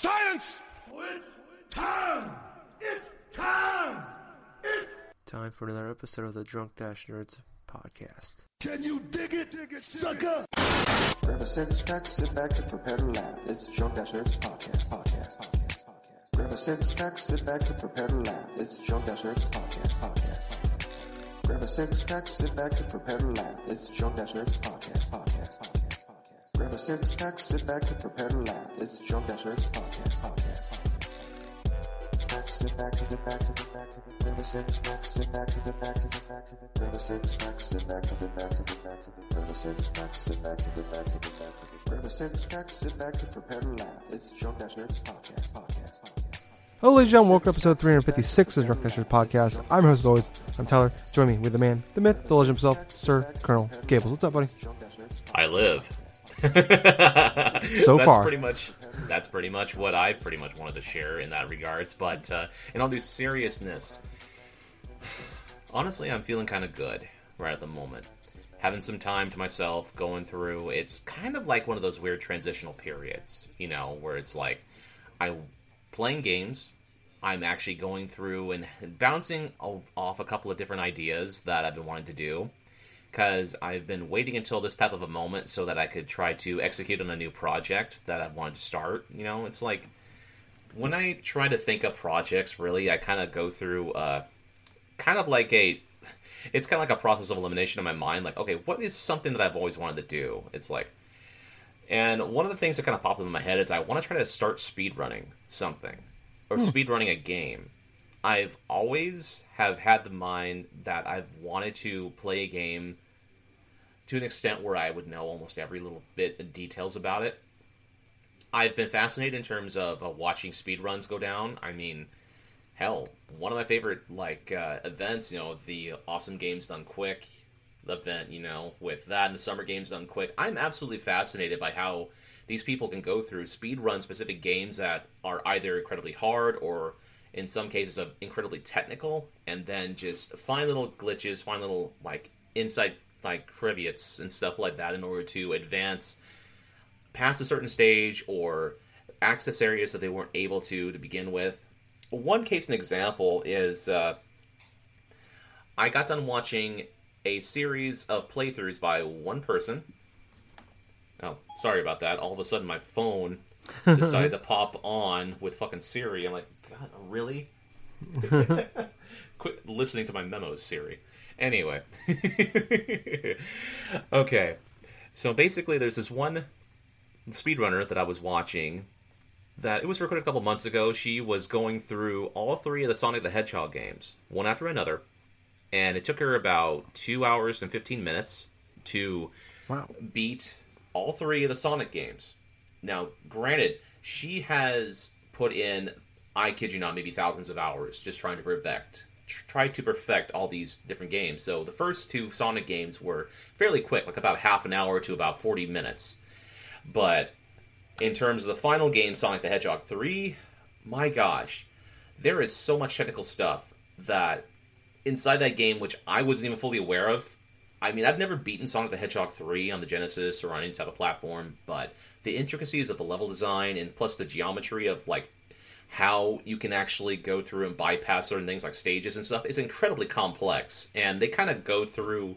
Silence! It's time! It's time! It's time for another episode of the Drunk Dash Nerds podcast. Can you dig it sucker? Grab a sentence crack, sit back and prepare to laugh. It's Drunk Dash Nerds podcast. Grab a sentence crack, sit back and prepare to laugh. It's Drunk Dash Nerds podcast. Grab a sentence crack, sit back and prepare to laugh. It's Drunk Dash Nerds podcast. Grab a sentence crack, sit back and prepare to laugh. It's Drunk Dash Nerds podcast. Sit back to the back of the back of the river, sit back to the back of the back of the river, sit back to the back of the back of the river, sit back to the back of the back of the river, sit back to prepare to laugh. It's Drunk Dash Nerds podcast. Hello, ladies and gentlemen. Welcome to episode 356 of the Drunk Dash Nerds podcast. I'm your host, as always. I'm Tyler. Join me with the man, the myth, the legend himself, Sir Colonel Gables. What's up, buddy? I live. So far, that's pretty much what I pretty much wanted to share in that regards. But in all due seriousness, honestly, I'm feeling kind of good right at the moment. Having some time to myself, going through. It's kind of like one of those weird transitional periods, you know, where it's like I'm playing games. I'm actually going through and bouncing off a couple of different ideas that I've been wanting to do. Because I've been waiting until this type of a moment so that I could try to execute on a new project that I wanted to start. You know, it's like, when I try to think of projects, really, I kind of go through it's kind of like a process of elimination in my mind. Like, okay, what is something that I've always wanted to do? It's like, and one of the things that kind of popped up in my head is I want to try to start speedrunning something. Or speedrunning a game. I've always have had the mind that I've wanted to play a game to an extent where I would know almost every little bit of details about it. I've been fascinated in terms of watching speedruns go down. I mean, hell, one of my favorite events, you know, the Awesome Games Done Quick event, you know, with that and the Summer Games Done Quick. I'm absolutely fascinated by how these people can go through speedrun specific games that are either incredibly hard or in some cases of incredibly technical, and then just find little glitches, find little, like, inside, like, trivets and stuff like that in order to advance past a certain stage or access areas that they weren't able to begin with. One case and example is, I got done watching a series of playthroughs by one person. Oh, sorry about that. All of a sudden my phone decided to pop on with fucking Siri. I'm like, God, really? Quit listening to my memos, Siri. Anyway. Okay. So basically, there's this one speedrunner that I was watching that it was recorded a couple months ago. She was going through all three of the Sonic the Hedgehog games, one after another. And it took her about 2 hours and 15 minutes to beat all three of the Sonic games. Now, granted, she has put in, I kid you not, maybe thousands of hours just trying to perfect all these different games. So the first two Sonic games were fairly quick, like about half an hour to about 40 minutes. But in terms of the final game, Sonic the Hedgehog 3, my gosh, there is so much technical stuff that inside that game, which I wasn't even fully aware of. I mean, I've never beaten Sonic the Hedgehog 3 on the Genesis or on any type of platform, but the intricacies of the level design and plus the geometry of, like, how you can actually go through and bypass certain things like stages and stuff is incredibly complex. And they kind of go through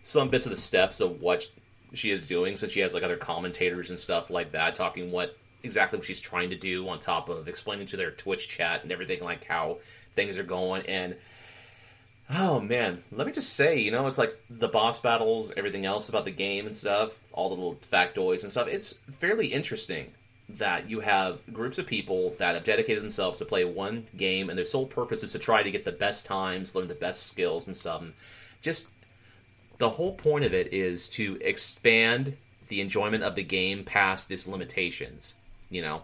some bits of the steps of what she is doing, since she has, like, other commentators and stuff like that talking exactly what she's trying to do on top of explaining to their Twitch chat and everything, like, how things are going. And, oh, man, let me just say, you know, it's like the boss battles, everything else about the game and stuff, all the little factoids and stuff. It's fairly interesting that you have groups of people that have dedicated themselves to play one game, and their sole purpose is to try to get the best times, learn the best skills and stuff. And just the whole point of it is to expand the enjoyment of the game past its limitations, you know?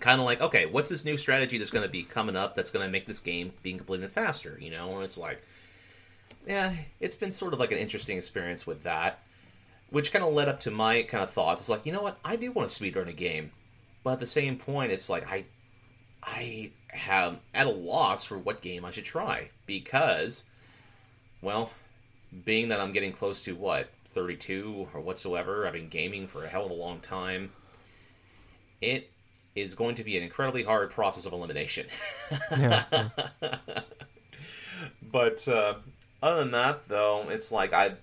Kind of like, okay, what's this new strategy that's going to be coming up that's going to make this game being completed faster, you know? And it's like, yeah, it's been sort of like an interesting experience with that, which kind of led up to my kind of thoughts. It's like, you know what? I do want to speedrun a game, but at the same point, it's like I am at a loss for what game I should try because, well, being that I'm getting close to, 32 or whatsoever, I've been gaming for a hell of a long time, it is going to be an incredibly hard process of elimination. Yeah. But other than that, though, it's like I've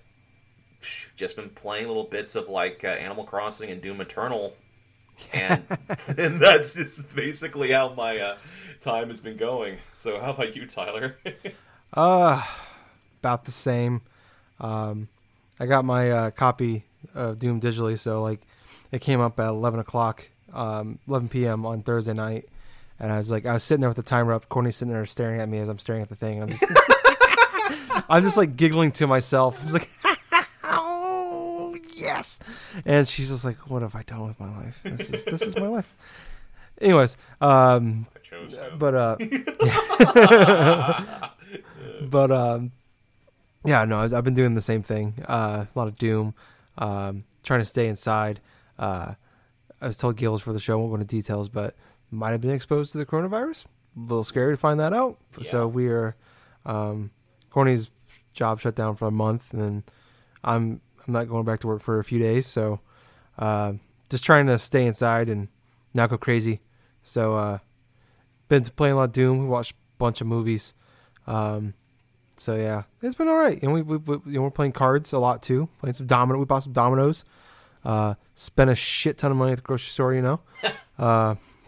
just been playing little bits of like Animal Crossing and Doom Eternal, and that's just basically how my time has been going. So how about you, Tyler? About the same. I got my copy of Doom digitally, so like it came up at 11 p.m. on Thursday night, and I was sitting there with the timer up. Courtney's sitting there staring at me as I'm staring at the thing, and I'm just I'm just like giggling to myself. I was like, oh yes, and she's just like, what have I done with my life? This is my life. Anyways, I chose to. But but yeah, no, I've been doing the same thing. A lot of Doom, trying to stay inside. I was told Gales for the show, I won't go into details, but might have been exposed to the coronavirus. A little scary to find that out. Yeah. So we are, Corny's job shut down for a month, and then I'm not going back to work for a few days. So just trying to stay inside and not go crazy. So been playing a lot of Doom. We watched a bunch of movies. So yeah, it's been all right. And we're playing cards a lot too. Playing some domino. We bought some dominoes. Spent a shit ton of money at the grocery store, you know.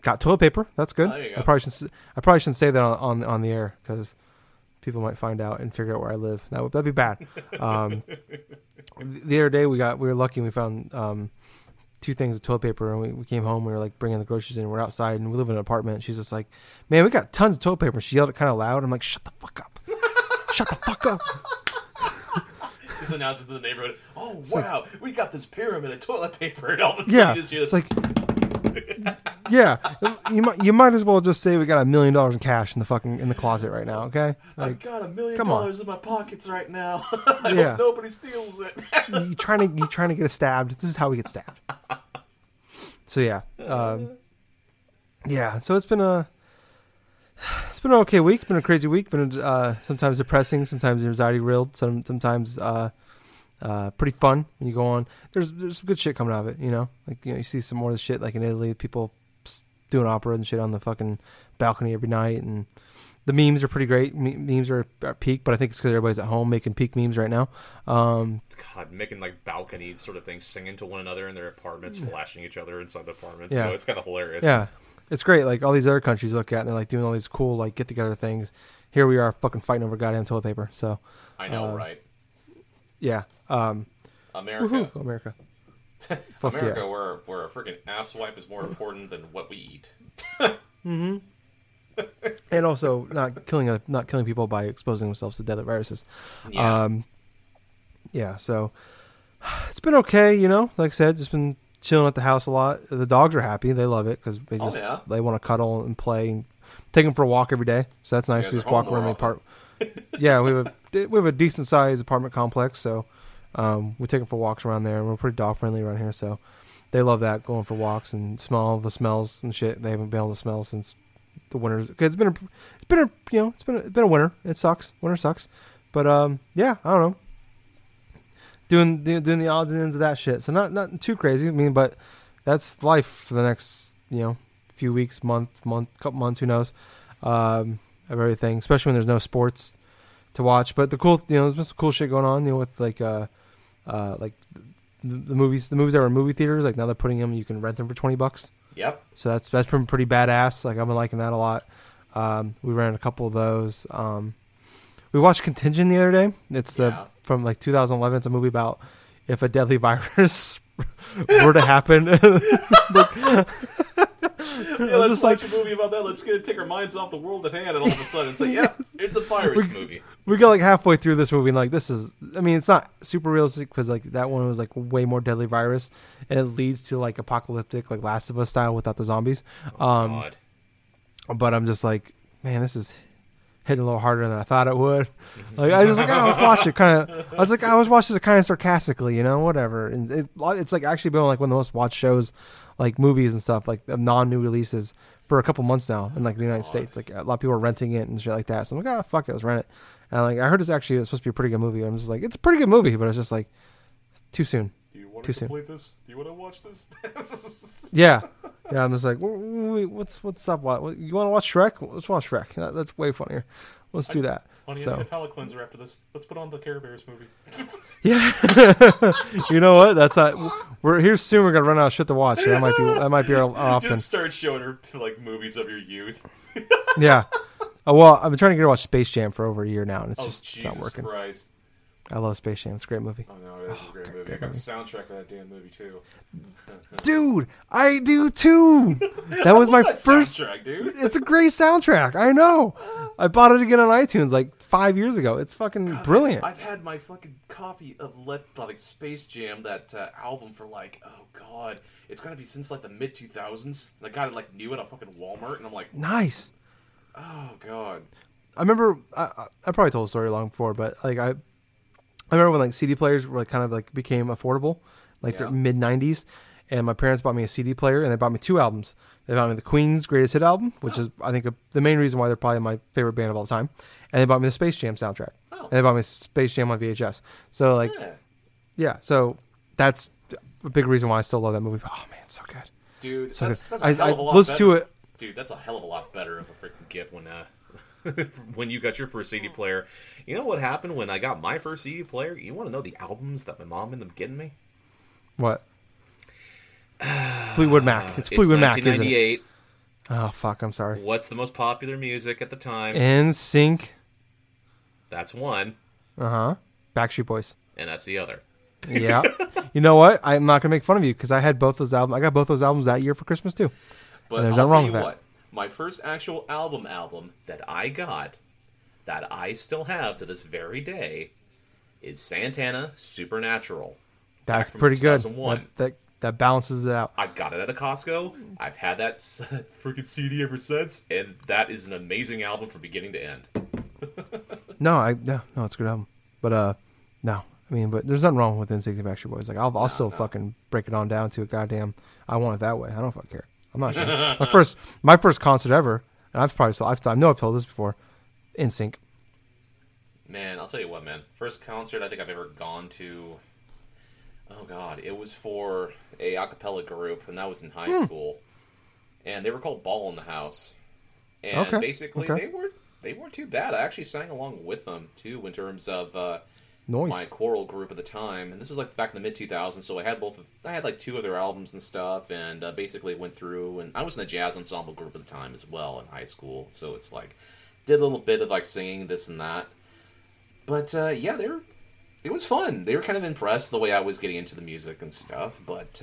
Got toilet paper. That's good. There you go. I probably shouldn't say that on the air because people might find out and figure out where I live. That'd be bad. The other day we were lucky. And we found two things of toilet paper, and we came home. We were like bringing the groceries in. We're outside, and we live in an apartment. She's just like, "Man, we got tons of toilet paper." She yelled it kind of loud. I'm like, "Shut the fuck up! Shut the fuck up!" Just announced it to the neighborhood. Oh, it's wow, like, we got this pyramid of toilet paper, and all of a sudden you just hear this. It's like, yeah, you might as well just say we got $1 million in cash in the closet right now, okay? Like, I got $1 million in my pockets right now. I hope nobody steals it. you trying to get us stabbed? This is how we get stabbed. So yeah, yeah. So it's been an okay week. Been a crazy week. Been sometimes depressing, sometimes anxiety-riddled, sometimes pretty fun. When you go on, there's some good shit coming out of it. You know, like you see some more of the shit, like in Italy, people doing opera and shit on the fucking balcony every night, and the memes are pretty great. Memes are at peak, but I think it's because everybody's at home making peak memes right now. God, making like balcony sort of things, singing to one another in their apartments, flashing each other inside the apartments. Yeah, you know, it's kind of hilarious. Yeah. It's great, like, all these other countries look at, and they're, like, doing all these cool, like, get-together things. Here we are fucking fighting over goddamn toilet paper, so... I know, right? Yeah. America. Woohoo, America. Fuck America, yeah. Where a freaking asswipe is more important than what we eat. Mm-hmm. And also, not killing people by exposing themselves to deadly viruses. Yeah. Yeah, so... It's been okay, you know? Like I said, just been... chilling at the house a lot. The dogs are happy; they love it because they just they want to cuddle and play. And take them for a walk every day, so that's nice. We just walk around the apartment. Yeah, we have a decent sized apartment complex, so we take them for walks around there. We're pretty dog friendly around here, so they love that going for walks and smell the smells and shit. They haven't been able to smell since the winters. It's been a winter. It sucks. Winter sucks, but yeah, I don't know. Doing the odds and ends of that shit, so not too crazy. I mean, but that's life for the next few weeks, couple months, who knows, of everything. Especially when there's no sports to watch. But the cool, there's been some cool shit going on. With like the movies that were in movie theaters. Like now they're putting them, you can rent them for $20. Yep. So that's been pretty badass. Like I've been liking that a lot. We ran a couple of those. We watched Contagion the other day. It's from like 2011. It's a movie about if a deadly virus were to happen. Let's watch a movie about that. Let's take our minds off the world at hand, and all of a sudden it's like, it's a virus movie. We go like halfway through this movie, and like this is, I mean, it's not super realistic because like that one was like way more deadly virus, and it leads to like apocalyptic, like Last of Us style without the zombies. God. But I'm just like, man, this is hitting a little harder than I thought it would. Like I was just like, I was watching it kind of sarcastically, whatever. And it's like actually been like one of the most watched shows, like movies and stuff, like non-new releases for a couple months now in like the United States. Like a lot of people are renting it and shit like that. So I'm like, fuck it, let's rent it. And like I heard it's supposed to be a pretty good movie. I'm just like, it's a pretty good movie, but it's just like too soon. too soon. Do you want to watch this? Yeah. Yeah, I'm just like, wait, what's up? What, you want to watch Shrek? Let's watch Shrek. That's way funnier. Let's do that. On the palate cleanser after this. Let's put on the Care Bears movie. Yeah. You know what? That's not. We're here soon. We're gonna run out of shit to watch. That might be our option. Just start showing her like movies of your youth. Yeah. Oh, well, I've been trying to get her to watch Space Jam for over a year now, and it's not working. Christ. I love Space Jam. It's a great movie. Oh, no, it is a great movie. I got the soundtrack of that damn movie, too. Dude, I do, too. That was my first soundtrack, dude. It's a great soundtrack. I know. I bought it again on iTunes like 5 years ago. It's fucking brilliant. I've had my fucking copy of Space Jam, that album, for like, oh, God. It's got to be since like the mid-2000s. And I got it like new at a fucking Walmart, and I'm like... Nice. Oh, God. I remember... I probably told the story long before, but like I remember when like CD players were like kind of like became affordable, like the mid-90s, and my parents bought me a CD player, and they bought me two albums. They bought me the Queen's Greatest Hit album, which is I think the main reason why they're probably my favorite band of all time, and they bought me the Space Jam soundtrack, and they bought me Space Jam on VHS. So like, yeah, so that's a big reason why I still love that movie. Oh man, it's so good, dude. So that's a hell of a lot better. To it, dude. That's a hell of a lot better of a freaking gift when you got your first CD player. You know what happened when I got my first CD player? You want to know the albums that my mom ended up getting me? What? Fleetwood Mac. It's Fleetwood Mac, isn't it? Oh, fuck. I'm sorry. What's the most popular music at the time? NSYNC. That's one. Uh-huh. Backstreet Boys. And that's the other. Yeah. You know what? I'm not going to make fun of you because I had both those albums. I got both those albums that year for Christmas, too. But there's nothing wrong with that. What? My first actual album that I got, that I still have to this very day, is Santana Supernatural. That's pretty good. That balances it out. I got it at a Costco. I've had that freaking CD ever since, and that is an amazing album from beginning to end. No, it's a good album. But but there's nothing wrong with NSYNC and Backstreet Boys. Like I'll still fucking break it on down to a goddamn. I want it that way. I don't fucking care. I'm not sure. My first concert ever, and I've told this before, NSYNC. Man, I'll tell you what, man. First concert I think I've ever gone to. Oh God, it was for a acapella group, and that was in high school, and they were called Ball in the House, and they weren't too bad. I actually sang along with them too in terms of my choral group at the time, and this was like back in the mid 2000s. So I had like two of their albums and stuff, and basically went through, and I was in a jazz ensemble group at the time as well in high school. So it's like did a little bit of like singing this and that, but it was fun. They were kind of impressed the way I was getting into the music and stuff, but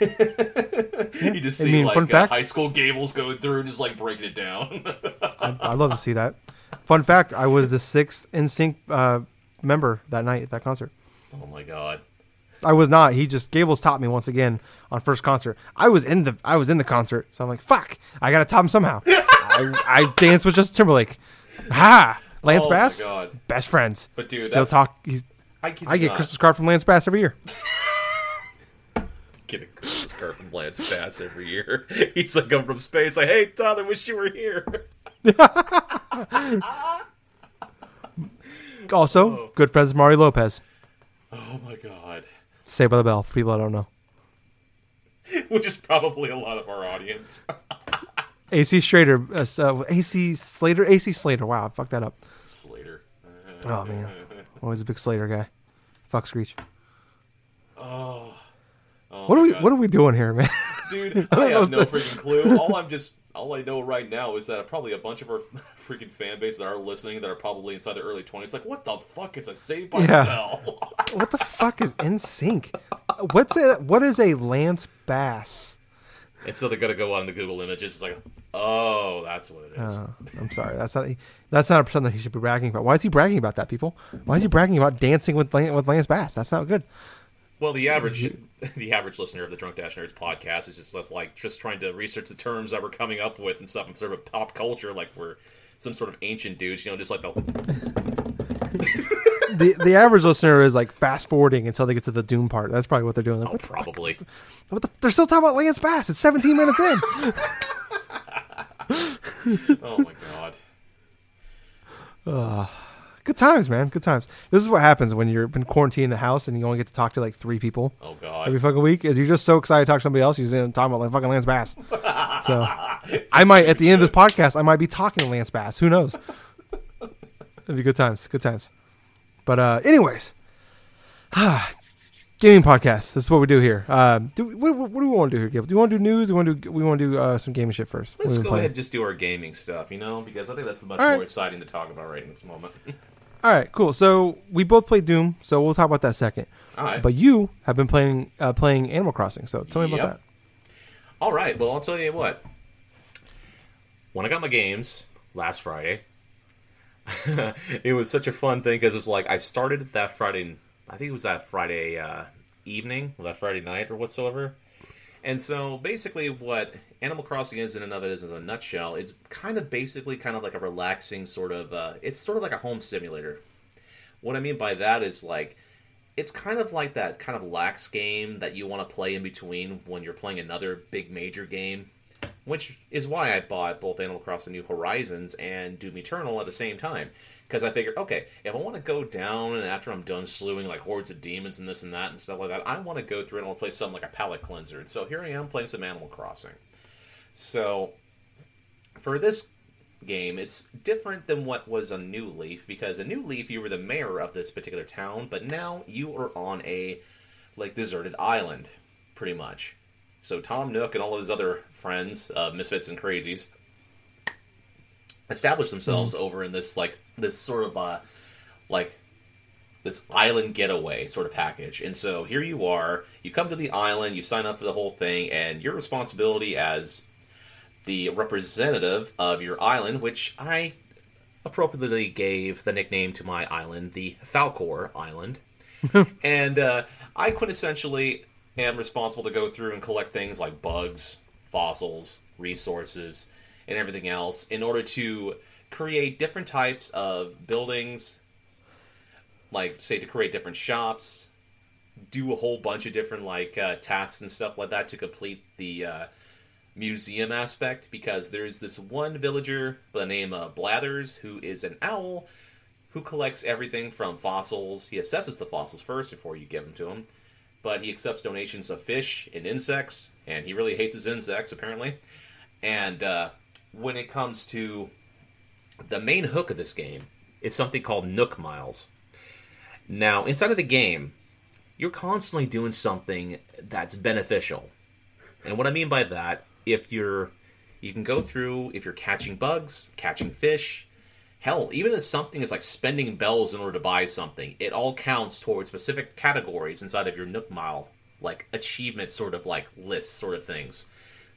you just see high school Gables going through and just like breaking it down. I'd love to see that. Fun fact: I was the sixth NSYNC member that night at that concert. Oh my God. I was not. Gables taught me once again on first concert. I was in the concert, so I'm like, fuck, I gotta top him somehow. I danced with Justin Timberlake. Ha! Lance Bass? God. Best friends. But dude, still talk. I get a Christmas card from Lance Bass every year. Get a Christmas card from Lance Bass every year. He's like come from space, like, hey Todd, I wish you were here. Also, good friends with Mario Lopez. Oh my God. Saved by the Bell, for people I don't know. Which is probably a lot of our audience. AC Slater. Wow, I fucked that up. Slater. Oh man. Always a big Slater guy. Fuck Screech. What are we doing here, man? Dude, I have no freaking clue. All I know right now is that probably a bunch of our freaking fan base that are listening that are probably inside their early 20s, like, what the fuck is a Saved by the Bell? What the fuck is NSYNC? What is a Lance Bass? And so they're gonna go on the Google images. It's like, oh, that's what it is. I'm sorry, that's not a person that he should be bragging about. Why is he bragging about that, people? Why is he bragging about dancing with Lance Bass? That's not good. Well, the average listener of the Drunk Dash Nerds podcast is just trying to research the terms that we're coming up with and stuff, and sort of pop culture, like we're some sort of ancient dudes, you know, just like the average listener is like fast forwarding until they get to the Doom part. That's probably what they're doing. Like, probably. They're still talking about Lance Bass. It's 17 minutes in. Oh my God. Good times, man. Good times. This is what happens when you're been quarantined in the house and you only get to talk to like three people. Oh God. Every fucking week, is you're just so excited to talk to somebody else. You're talking about like fucking Lance Bass. So I might at the end of this podcast, I might be talking to Lance Bass. Who knows? It'd be good times. Good times. But anyways, gaming podcast. This is what we do here. What do we want to do here, Gabe? Do you want to do news? We want to do some gaming shit first. Let's go ahead and just do our gaming stuff, you know, because I think that's much more exciting to talk about right in this moment. All right, cool. So we both played Doom, so we'll talk about that second. All right. But you have been playing Animal Crossing, so tell me about that. All right. Well, I'll tell you what. When I got my games last Friday, it was such a fun thing because it's like I started that Friday. I think it was that Friday evening, or that Friday night, or whatsoever. And so, basically, what Animal Crossing is in another is in a nutshell. It's kind of like a relaxing sort of. It's sort of like a home simulator. What I mean by that is like it's kind of like that kind of lax game that you want to play in between when you're playing another big major game, which is why I bought both Animal Crossing New Horizons and Doom Eternal at the same time. Because I figured, okay, if I want to go down and after I'm done slewing like hordes of demons and this and that and stuff like that, I want to go through and I want to play something like a palate cleanser. And so here I am playing some Animal Crossing. So for this game, it's different than what was a New Leaf, because a New Leaf, you were the mayor of this particular town, but now you are on a like deserted island, pretty much. So Tom Nook and all of his other friends, misfits and crazies, establish themselves over in this like this sort of like this island getaway sort of package. And so here you are, you come to the island, you sign up for the whole thing, and your responsibility as the representative of your island, which I appropriately gave the nickname to my island, the Falcor Island. And I quintessentially am responsible to go through and collect things like bugs, fossils, resources, and everything else in order to create different types of buildings, like, say, to create different shops, do a whole bunch of different, like, tasks and stuff like that to complete the museum aspect, because there's this one villager by the name of Blathers, who is an owl, who collects everything from fossils. He assesses the fossils first before you give them to him, but he accepts donations of fish and insects, and he really hates his insects, apparently. And when it comes to the main hook of this game, is something called Nook Miles. Now, inside of the game, you're constantly doing something that's beneficial. And what I mean by that, you can go through if you're catching bugs, catching fish, hell, even if something is like spending bells in order to buy something, it all counts towards specific categories inside of your Nook Mile, like achievement sort of like list sort of things.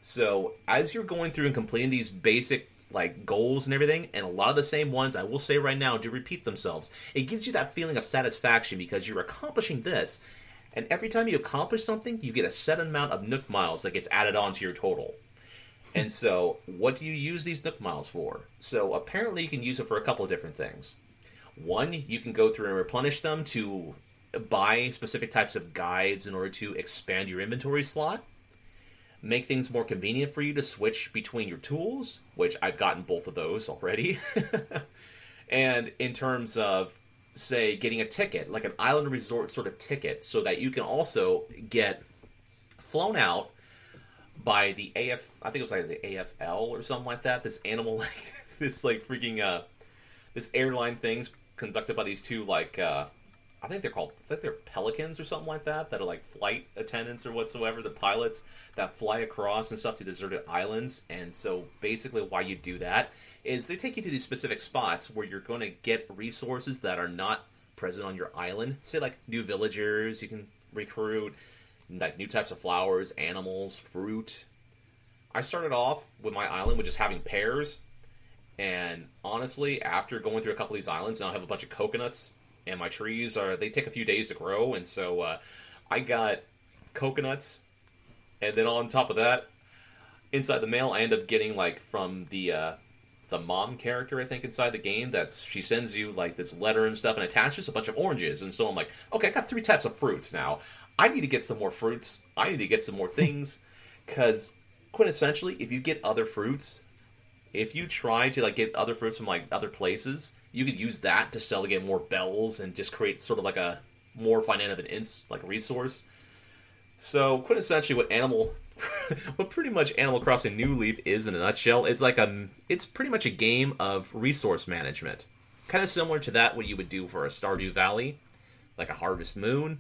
So as you're going through and completing these basic like goals and everything, and a lot of the same ones, I will say right now, do repeat themselves. It gives you that feeling of satisfaction because you're accomplishing this, and every time you accomplish something, you get a set amount of Nook Miles that gets added on to your total. And so what do you use these Nook Miles for? So apparently you can use it for a couple of different things. One, you can go through and replenish them to buy specific types of guides in order to expand your inventory slot, make things more convenient for you to switch between your tools, which I've gotten both of those already. And in terms of, say, getting a ticket, like an island resort sort of ticket, so that you can also get flown out by the I think it was like the AFL or something like that, this animal, like, this, like, freaking, this airline thing's conducted by these two, like, I think they're pelicans or something like that, that are like flight attendants or whatsoever, the pilots that fly across and stuff to deserted islands. And so basically why you do that is they take you to these specific spots where you're going to get resources that are not present on your island. Say like new villagers you can recruit, like new types of flowers, animals, fruit. I started off with my island with just having pears. And honestly, after going through a couple of these islands, now I have a bunch of coconuts. And my trees they take a few days to grow, and so I got coconuts, and then on top of that, inside the mail, I end up getting like from the mom character I think inside the game she sends you like this letter and stuff, and attaches a bunch of oranges. And so I'm like, okay, I got three types of fruits now. I need to get some more fruits. I need to get some more things, because quintessentially, if you try to like get other fruits from like other places, you could use that to sell again more bells and just create sort of like a more financial resource. So quintessentially, what pretty much Animal Crossing New Leaf is in a nutshell is like it's pretty much a game of resource management, kind of similar to that what you would do for a Stardew Valley, like a Harvest Moon.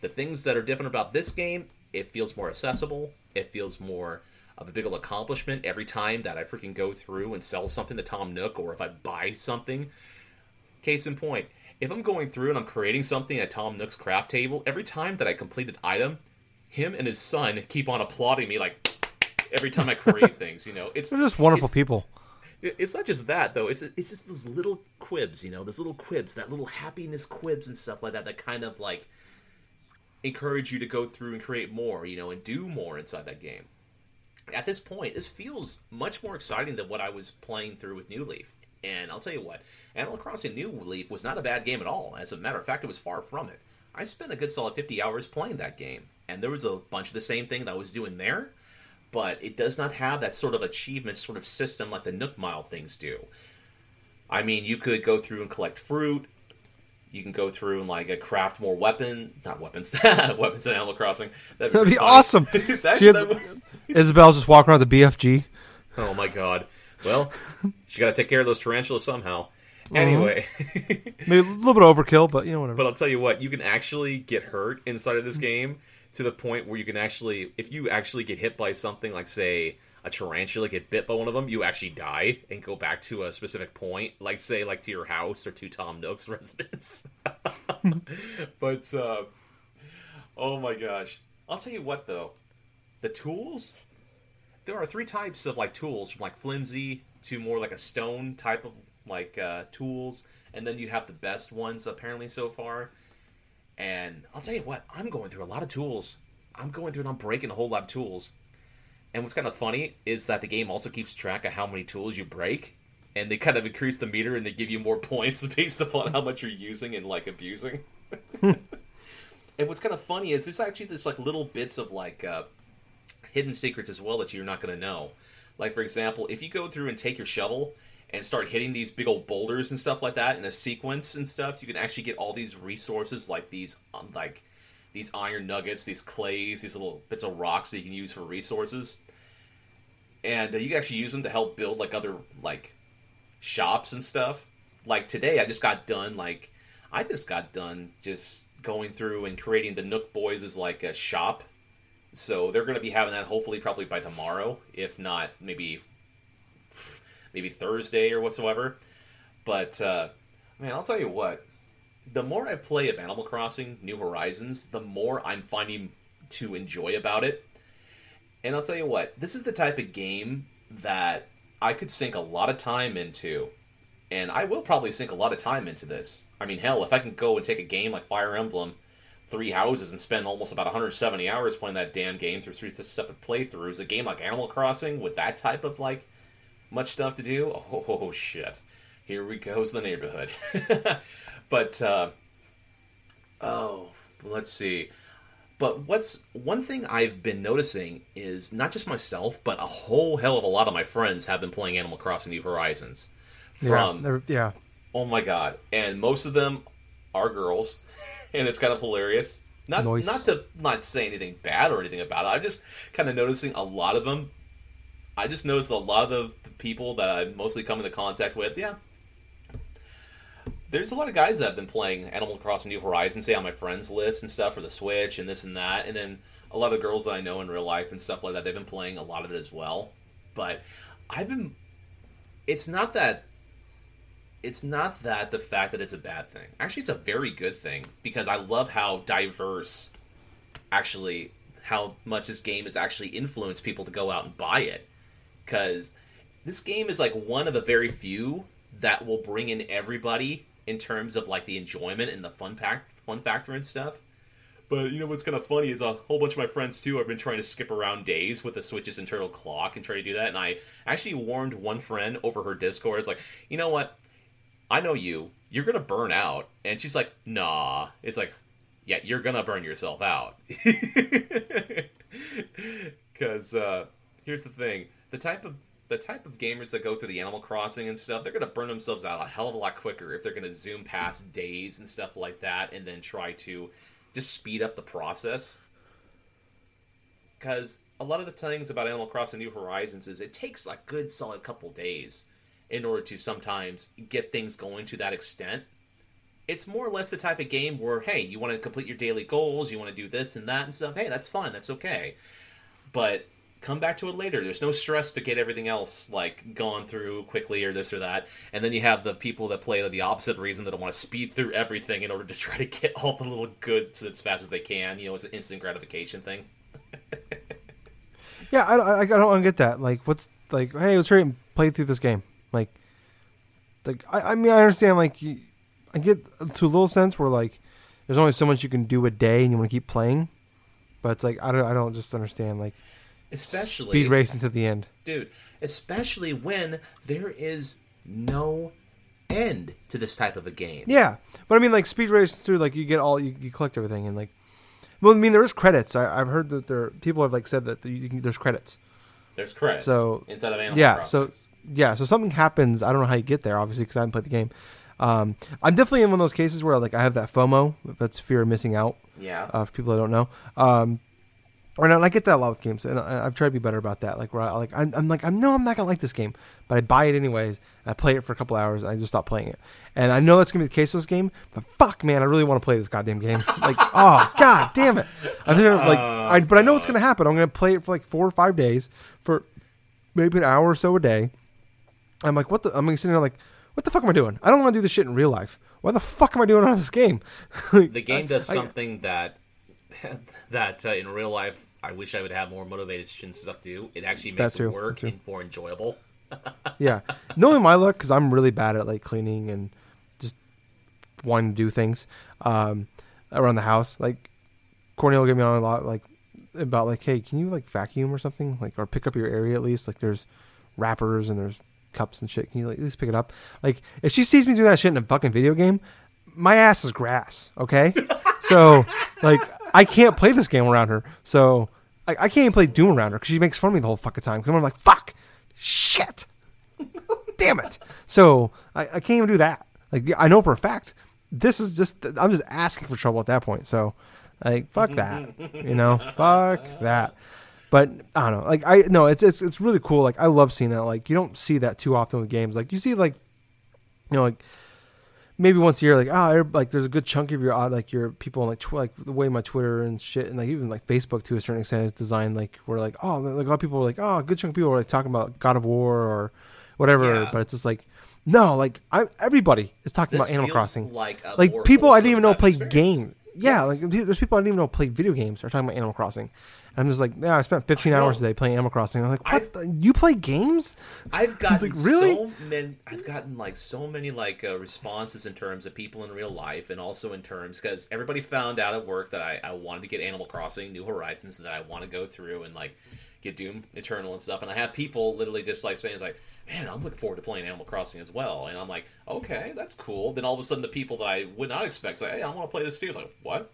The things that are different about this game, it feels more accessible. It feels more of a big old accomplishment every time that I freaking go through and sell something to Tom Nook, or if I buy something. Case in point, if I'm going through and I'm creating something at Tom Nook's craft table, every time that I complete an item, him and his son keep on applauding me like every time I create things. You know, they're just wonderful people. It's not just that though. It's just those little quibs, you know, those little quibs, that little happiness quibs and stuff like that. That kind of like encourage you to go through and create more, you know, and do more inside that game. At this point, this feels much more exciting than what I was playing through with New Leaf. And I'll tell you what, Animal Crossing New Leaf was not a bad game at all. As a matter of fact, it was far from it. I spent a good solid 50 hours playing that game, and there was a bunch of the same thing that I was doing there, but it does not have that sort of achievement sort of system like the Nook Mile things do. I mean, you could go through and collect fruit. You can go through and like craft more weapons weapons in Animal Crossing. That'd be awesome. Isabel's just walking around the BFG. Oh my god. Well, she got to take care of those tarantulas somehow. Anyway. Maybe a little bit of overkill, but you know, whatever. But I'll tell you what, you can actually get hurt inside of this game to the point where you can actually, if you actually get hit by something like, say, a tarantula, get bit by one of them, you actually die and go back to a specific point, like, say, like to your house or to Tom Nook's residence. But, oh my gosh. I'll tell you what, though. The tools, there are three types of like tools, from like flimsy to more like a stone type of like tools, and then you have the best ones apparently so far. And I'll tell you what, I'm going through a lot of tools. I'm going through and I'm breaking a whole lot of tools. And what's kind of funny is that the game also keeps track of how many tools you break, and they kind of increase the meter and they give you more points based upon how much you're using and like abusing. And what's kind of funny is there's actually this like little bits of like hidden secrets as well that you're not going to know. Like, for example, if you go through and take your shovel and start hitting these big old boulders and stuff like that in a sequence and stuff, you can actually get all these resources, like these iron nuggets, these clays, these little bits of rocks that you can use for resources. And you can actually use them to help build like other like shops and stuff. Like today, I just got done just going through and creating the Nook Boys as like a shop. So they're going to be having that hopefully probably by tomorrow, if not maybe Thursday or whatsoever. But, man, I'll tell you what. The more I play of Animal Crossing New Horizons, the more I'm finding to enjoy about it. And I'll tell you what, this is the type of game that I could sink a lot of time into. And I will probably sink a lot of time into this. I mean, hell, if I can go and take a game like Fire Emblem Three Houses and spend almost about 170 hours playing that damn game through three separate playthroughs, a game like Animal Crossing with that type of, like, much stuff to do, oh, shit. Here we goes the neighborhood. But, let's see. But one thing I've been noticing is not just myself, but a whole hell of a lot of my friends have been playing Animal Crossing New Horizons. Yeah. Oh, my God. And most of them are girls, and it's kind of hilarious. Not to not say anything bad or anything about it. I'm just kind of noticing a lot of them. I just noticed a lot of the people that I mostly come into contact with, yeah. There's a lot of guys that have been playing Animal Crossing New Horizons, say on my friends list and stuff for the Switch and this and that, and then a lot of girls that I know in real life and stuff like that, they've been playing a lot of it as well. But it's not that the fact that it's a bad thing. Actually, it's a very good thing, because I love how diverse, actually, how much this game has actually influenced people to go out and buy it. Because this game is like one of the very few that will bring in everybody in terms of like the enjoyment and the fun factor and stuff. But you know what's kind of funny is a whole bunch of my friends too have been trying to skip around days with the Switch's internal clock and try to do that. And I actually warned one friend over her Discord. It's like, you know what? I know you. You're going to burn out. And she's like, nah. It's like, yeah, you're going to burn yourself out. Because here's the thing. The type of the type of gamers that go through the Animal Crossing and stuff, they're going to burn themselves out a hell of a lot quicker if they're going to zoom past days and stuff like that and then try to just speed up the process. Because a lot of the things about Animal Crossing New Horizons is it takes a good solid couple days in order to sometimes get things going to that extent. It's more or less the type of game where, hey, you want to complete your daily goals, you want to do this and that and stuff, hey, that's fun, that's okay. But come back to it later. There's no stress to get everything else, like, gone through quickly or this or that. And then you have the people that play the opposite reason that want to speed through everything in order to try to get all the little goods as fast as they can. You know, it's an instant gratification thing. Yeah, I don't want to get that. Like, what's, like, hey, let's hurry and play through this game. Like I mean, I understand, like, I get to a little sense where, like, there's only so much you can do a day and you want to keep playing. But it's like, I don't just understand, like, especially speed racing to the end, dude, especially when there is no end to this type of a game. Yeah, but I mean, like, speed racing through, like, you get all, you collect everything, and, like, well, I mean, there is credits. I've heard that people have, like, said that there's credits. There's credits. So inside of Animal Crossing. So something happens. I don't know how you get there, obviously, because I haven't played the game. I'm definitely in one of those cases where, like, I have that FOMO. That's fear of missing out. Yeah. For people that don't know. Or not, and I get that a lot with games, and I've tried to be better about that. Like, where I'm not gonna like this game, but I buy it anyways. And I play it for a couple hours, and I just stop playing it. And I know that's gonna be the case with this game, but fuck, man, I really want to play this goddamn game. Like, oh god damn it! But I know what's gonna happen. I'm gonna play it for like 4 or 5 days, for maybe an hour or so a day. I'm like, what the? I'm gonna sit there like, what the fuck am I doing? I don't want to do this shit in real life. Why the fuck am I doing on this game? Like, the game does something that in real life I wish I would have more motivation stuff to do. It actually makes it work and more enjoyable. Yeah, knowing my luck, because I'm really bad at, like, cleaning and just wanting to do things around the house. Like, Cornel will get me on a lot, like, about, like, hey, can you, like, vacuum or something, like, or pick up your area at least? Like, there's wrappers and there's cups and shit. Can you, like, at least pick it up? Like, if she sees me do that shit in a fucking video game, my ass is grass. Okay. So, like, I can't play this game around her. So, I can't even play Doom around her because she makes fun of me the whole fucking time. Because I'm like, fuck, shit, damn it. So, I can't even do that. Like, I know for a fact, this is just, I'm just asking for trouble at that point. So, like, fuck that, you know, fuck that. But, I don't know. Like, it's really cool. Like, I love seeing that. Like, you don't see that too often with games. Like, you see, like, you know, like, maybe once a year, like, like, there's a good chunk of your, like, your people on, like, like, the way my Twitter and shit, and, like, even, like, Facebook to a certain extent is designed, like, we're like, oh, like, a lot of people are like, oh, a good chunk of people are, like, talking about God of War or whatever, yeah. But it's just like, no, like, everybody is talking about Animal Crossing. Like, people I didn't even know play games. Yeah, yes. Like, there's people I didn't even know play video games are talking about Animal Crossing. And I'm just like, yeah, I spent 15 hours today playing Animal Crossing. And I'm like, what? You play games? I've gotten like, really? so many responses in terms of people in real life, and also in terms, because everybody found out at work that I wanted to get Animal Crossing New Horizons, and that I want to go through and, like, get Doom Eternal and stuff. And I have people literally just, like, saying, it's like, man, I'm looking forward to playing Animal Crossing as well. And I'm like, okay, that's cool. Then all of a sudden the people that I would not expect say, hey, I want to play this too. It's like, what?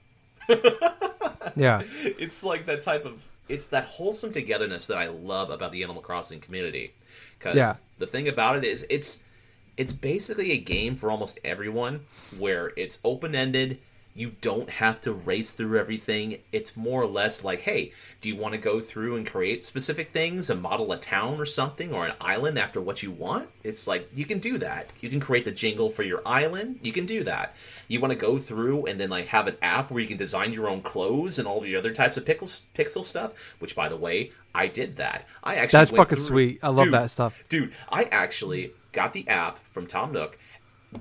Yeah, it's like that type of, it's that wholesome togetherness that I love about the Animal Crossing community, because the thing about it is it's basically a game for almost everyone, where it's open-ended. You don't have to race through everything. It's more or less like, hey, do you want to go through and create specific things and model a town or something, or an island after what you want? It's like, you can do that. You can create the jingle for your island. You can do that. You want to go through and then, like, have an app where you can design your own clothes and all the other types of pixel stuff, which, by the way, I did that. I actually That's fucking through. Sweet. I love that stuff. Dude, I actually got the app from Tom Nook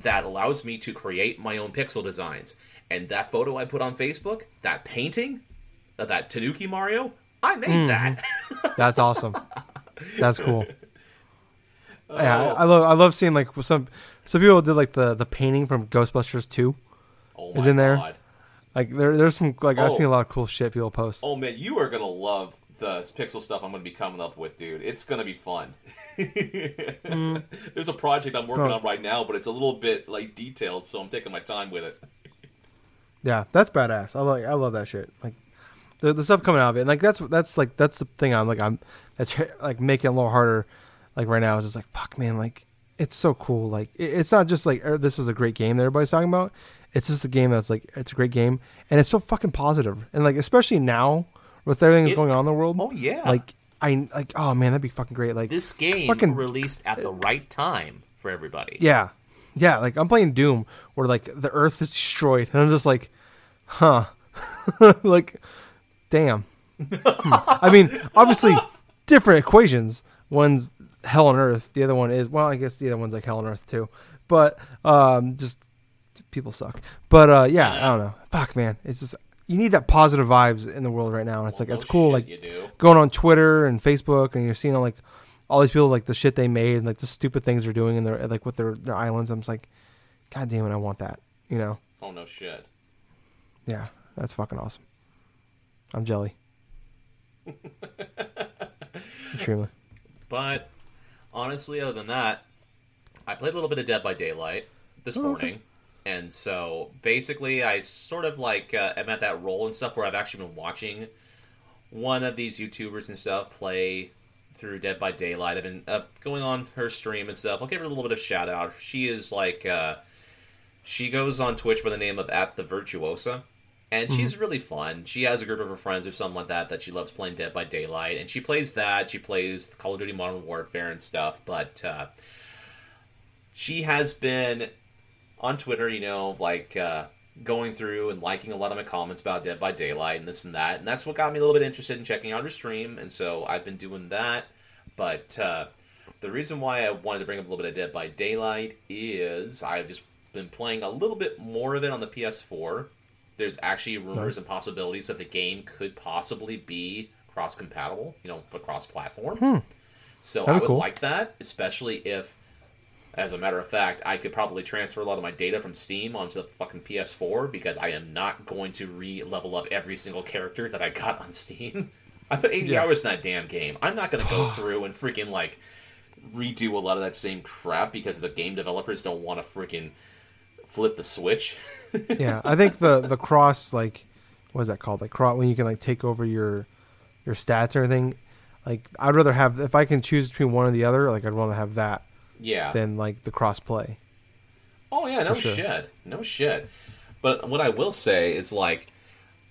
that allows me to create my own pixel designs. And that photo I put on Facebook, that painting of that Tanuki Mario, I made that. That's awesome. That's cool. Yeah, I love seeing, like, some people did, like, the painting from Ghostbusters 2 is in there. God. Like, there's some, like, I've seen a lot of cool shit people post. Oh man, you are gonna love the pixel stuff I'm gonna be coming up with, dude. It's gonna be fun. There's a project I'm working on right now, but it's a little bit, like, detailed, so I'm taking my time with it. Yeah, that's badass. I love that shit. Like, the stuff coming out of it, and, like, that's the thing. I'm like, that's, like, making it a little harder like right now, I was just like, fuck, man, like it's so cool. Like it's not just like this is a great game that everybody's talking about. It's just the game that's like it's a great game, and it's so fucking positive. And like especially now with everything that's going on in the world. Oh yeah. Like I like oh man, that'd be fucking great. Like this game fucking released at the right time for everybody. Yeah. Yeah, like I'm playing Doom where like the earth is destroyed and I'm just like, huh. Like damn. I mean, obviously different equations. One's hell on earth, the other one is, well, I guess the other one's like hell on earth too. But just people suck. But yeah, I don't know. Fuck man. It's just you need that positive vibes in the world right now. And it's well, like it's cool like going on Twitter and Facebook and you're seeing like all these people like the shit they made and like the stupid things they're doing and they're like with their islands. I'm just like, God damn it, I want that. You know? Oh no shit. Yeah, that's fucking awesome. I'm jelly. Extremely. But honestly, other than that, I played a little bit of Dead by Daylight this morning. Okay. And so basically I sort of like am at that role and stuff where I've actually been watching one of these YouTubers and stuff play through Dead by Daylight. I've been going on her stream and stuff. I'll give her a little bit of shout out. She is like, she goes on Twitch by the name of @thevirtuosa. And she's really fun. She has a group of her friends or something like that that she loves playing Dead by Daylight. And she plays that. She plays Call of Duty Modern Warfare and stuff. But she has been on Twitter, you know, like going through and liking a lot of my comments about Dead by Daylight and this and that. And that's what got me a little bit interested in checking out her stream. And so I've been doing that. But the reason why I wanted to bring up a little bit of Dead by Daylight is I've just been playing a little bit more of it on the PS4. There's actually rumors and possibilities that the game could possibly be cross-compatible, you know, cross-platform. So I would like that, especially if, as a matter of fact, I could probably transfer a lot of my data from Steam onto the fucking PS4 because I am not going to re-level up every single character that I got on Steam. I put 80 hours in that damn game. I'm not going to go through and freaking, like, redo a lot of that same crap because the game developers don't want to freaking flip the switch. Yeah, I think the cross, like, what is that called? Like, cross, when you can, like, take over your stats or anything. Like, I'd rather have, if I can choose between one or the other, like, I'd want to have that than, like, the cross play. Oh, yeah, no shit. No shit. But what I will say is, like,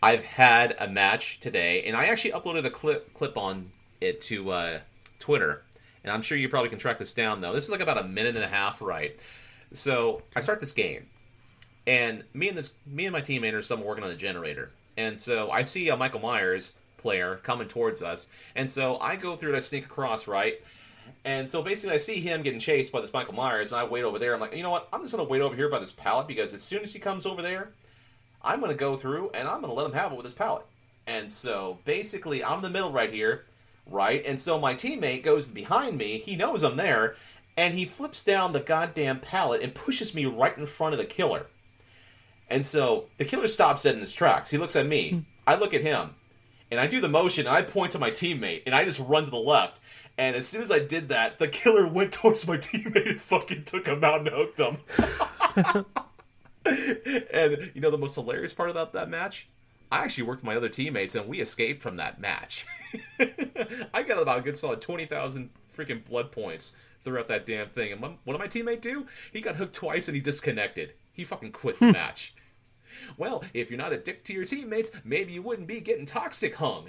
I've had a match today, and I actually uploaded a clip on it to Twitter. And I'm sure you probably can track this down, though. This is, like, about a minute and a half, right? So I start this game. And me and my teammate are someone working on the generator. And so I see a Michael Myers player coming towards us. And so I go through and I sneak across, right? And so basically I see him getting chased by this Michael Myers, and I wait over there. I'm like, you know what? I'm just going to wait over here by this pallet because as soon as he comes over there, I'm going to go through and I'm going to let him have it with this pallet. And so basically I'm in the middle right here, right? And so my teammate goes behind me. He knows I'm there, and he flips down the goddamn pallet and pushes me right in front of the killer. And so the killer stops dead in his tracks. He looks at me. I look at him. And I do the motion. And I point to my teammate. And I just run to the left. And as soon as I did that, the killer went towards my teammate and fucking took him out and hooked him. And you know the most hilarious part about that match? I actually worked with my other teammates and we escaped from that match. I got about a good solid 20,000 freaking blood points throughout that damn thing. And what did my teammate do? He got hooked twice and he disconnected. He fucking quit the match. Well, if you're not a dick to your teammates, maybe you wouldn't be getting toxic hung.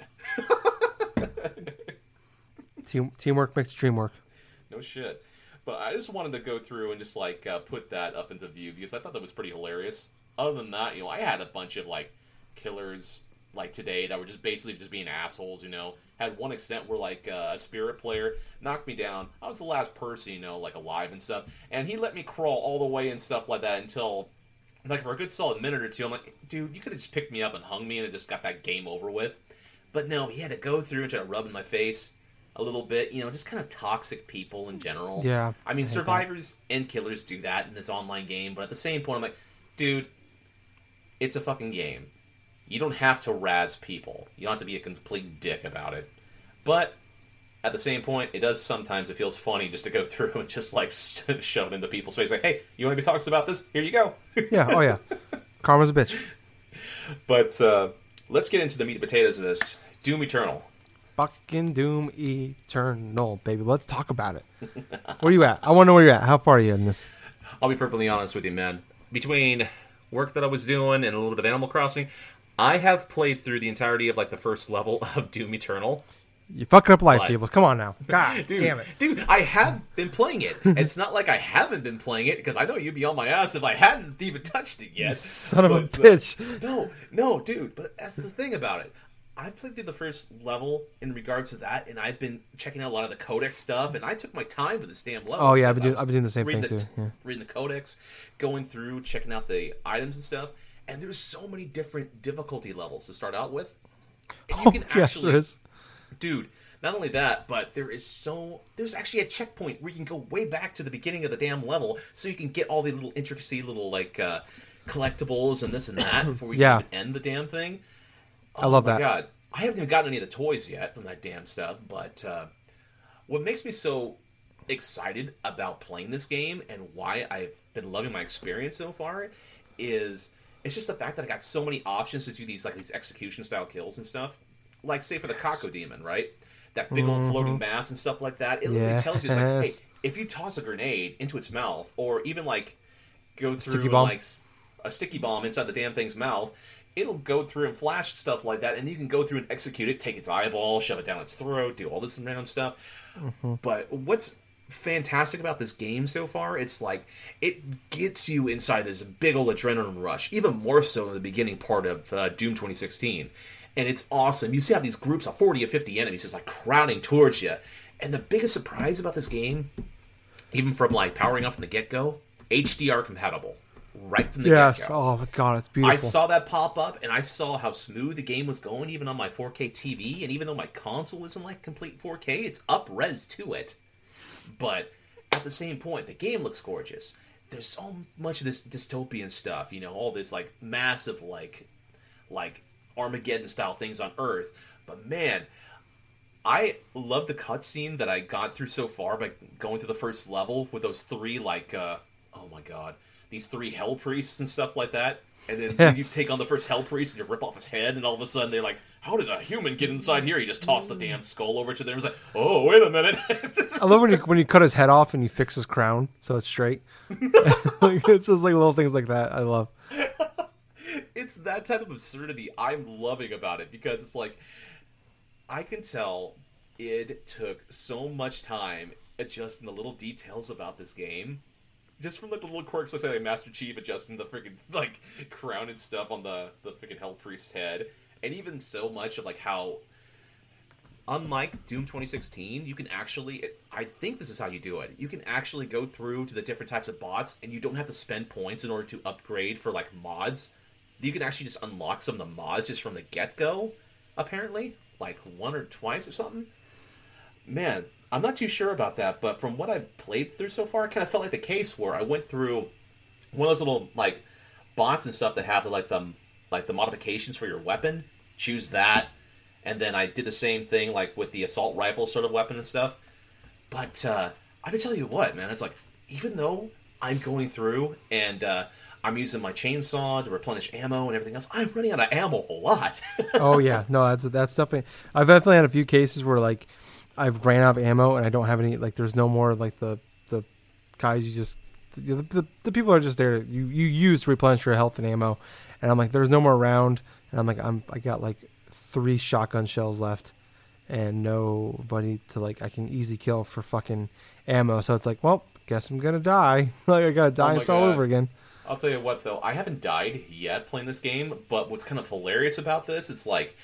Teamwork makes dream work. No shit. But I just wanted to go through and just, like, put that up into view because I thought that was pretty hilarious. Other than that, you know, I had a bunch of, like, killers, like, today that were just basically just being assholes, you know. Had one extent where, like, a spirit player knocked me down. I was the last person, you know, like, alive and stuff. And he let me crawl all the way and stuff like that until... Like, for a good solid minute or two, I'm like, dude, you could have just picked me up and hung me and it just got that game over with. But no, he had to go through and try to rub in my face a little bit. You know, just kind of toxic people in general. Yeah. I mean, survivors and killers do that in this online game. But at the same point, I'm like, dude, it's a fucking game. You don't have to razz people. You don't have to be a complete dick about it. But at the same point, it does sometimes, it feels funny just to go through and just, like, shove it into people's face. Like, hey, you want to be talking about this? Here you go. Yeah, oh yeah. Karma's a bitch. But let's get into the meat and potatoes of this. Doom Eternal. Fucking Doom Eternal, baby. Let's talk about it. Where are you at? I want to know where you're at. How far are you in this? I'll be perfectly honest with you, man. Between work that I was doing and a little bit of Animal Crossing, I have played through the entirety of like the first level of Doom Eternal. You fucking up life, but, people. Come on now. God dude, damn it. Dude, I have been playing it. It's not like I haven't been playing it, because I know you'd be on my ass if I hadn't even touched it yet. You son of a bitch. No, dude. But that's the thing about it. I've played through the first level in regards to that, and I've been checking out a lot of the codex stuff, and I took my time with this damn level. Oh, yeah. I've been doing the same thing, too. Yeah. Reading the codex, going through, checking out the items and stuff. And there's so many different difficulty levels to start out with. And you can actually... Yes, dude, not only that, but there's actually a checkpoint where you can go way back to the beginning of the damn level, so you can get all the little intricacy little like collectibles and this and that before we yeah. even end the damn thing. Oh, I love that. God, I haven't even gotten any of the toys yet from that damn stuff. But what makes me so excited about playing this game and why I've been loving my experience so far is it's just the fact that I got so many options to do these execution style kills and stuff. Like, say, for the Kako Demon, right? That big old floating mass and stuff like that. It literally tells you, it's like, hey, if you toss a grenade into its mouth, or even, like, go through, like, a sticky bomb inside the damn thing's mouth, it'll go through and flash stuff like that, and you can go through and execute it, take its eyeball, shove it down its throat, do all this random stuff. Mm-hmm. But what's fantastic about this game so far, it's like, it gets you inside this big old adrenaline rush, even more so in the beginning part of Doom 2016. And it's awesome. You see how these groups of 40 or 50 enemies just like crowding towards you. And the biggest surprise about this game, even from like powering up from the get-go, HDR compatible. Right from the get-go. Oh my god, it's beautiful. I saw that pop up and I saw how smooth the game was going even on my 4K TV. And even though my console isn't like complete 4K, it's up-res to it. But at the same point, the game looks gorgeous. There's so much of this dystopian stuff, you know, all this like massive like Armageddon style things on Earth, but man, I love the cutscene that I got through so far by going through the first level with those three like oh my god, these three hell priests and stuff like that, and then you take on the first hell priest and you rip off his head, and all of a sudden they're like, how did a human get inside here? You just toss the damn skull over to them. It's like, oh, wait a minute. I love when you cut his head off and you fix his crown so it's straight. It's just like little things like that I love. It's that type of absurdity I'm loving about it, because it's like, I can tell it took so much time adjusting the little details about this game. Just from like the little quirks, like, say, like Master Chief adjusting the freaking like crown and stuff on the freaking Hell Priest's head. And even so much of like how, unlike Doom 2016, you can actually, I think this is how you do it, you can actually go through to the different types of bots and you don't have to spend points in order to upgrade for like mods. You can actually just unlock some of the mods just from the get-go, apparently. Like, one or twice or something. Man, I'm not too sure about that, but from what I've played through so far, it kind of felt like the case where I went through one of those little, like, bots and stuff that have, the modifications for your weapon. Choose that. And then I did the same thing, like, with the assault rifle sort of weapon and stuff. But I can tell you what, man. It's like, even though I'm going through and... I'm using my chainsaw to replenish ammo and everything else. I'm running out of ammo a lot. Oh, yeah. No, that's definitely... I've definitely had a few cases where, like, I've ran out of ammo and I don't have any... Like, there's no more, like, the guys you just... The people are just there. You use to replenish your health and ammo. And I'm like, there's no more round. And I'm like, I got, like, 3 shotgun shells left and nobody to, like, I can easy kill for fucking ammo. So it's like, well, guess I'm going to die. Like, I got to die. It's all over again. I'll tell you what, though. I haven't died yet playing this game, but what's kind of hilarious about this, it's like,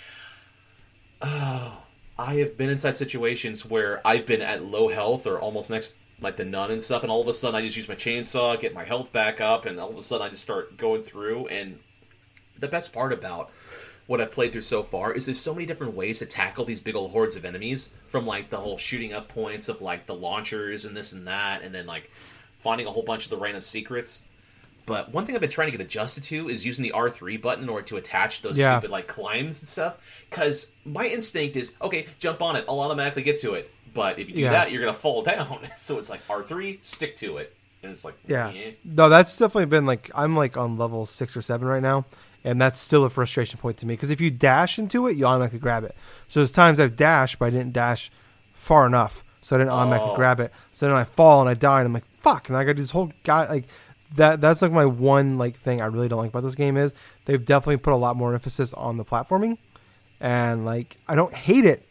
oh, I have been inside situations where I've been at low health or almost next, like, the nun and stuff, and all of a sudden I just use my chainsaw, get my health back up, and all of a sudden I just start going through. And the best part about what I've played through so far is there's so many different ways to tackle these big old hordes of enemies, from, like, the whole shooting up points of, like, the launchers and this and that, and then, like, finding a whole bunch of the random secrets. But one thing I've been trying to get adjusted to is using the R3 button in order to attach those stupid, like, climbs and stuff. Because my instinct is, okay, jump on it. I'll automatically get to it. But if you do that, you're going to fall down. So it's like, R3, stick to it. And it's like, No, that's definitely been, like, I'm, like, on level 6 or 7 right now. And that's still a frustration point to me, because if you dash into it, you automatically grab it. So there's times I've dashed, but I didn't dash far enough, so I didn't automatically grab it. So then I fall and I die, and I'm like, fuck, and I got to do this whole guy like that. That's like my one like thing I really don't like about this game is they've definitely put a lot more emphasis on the platforming, and like I don't hate it,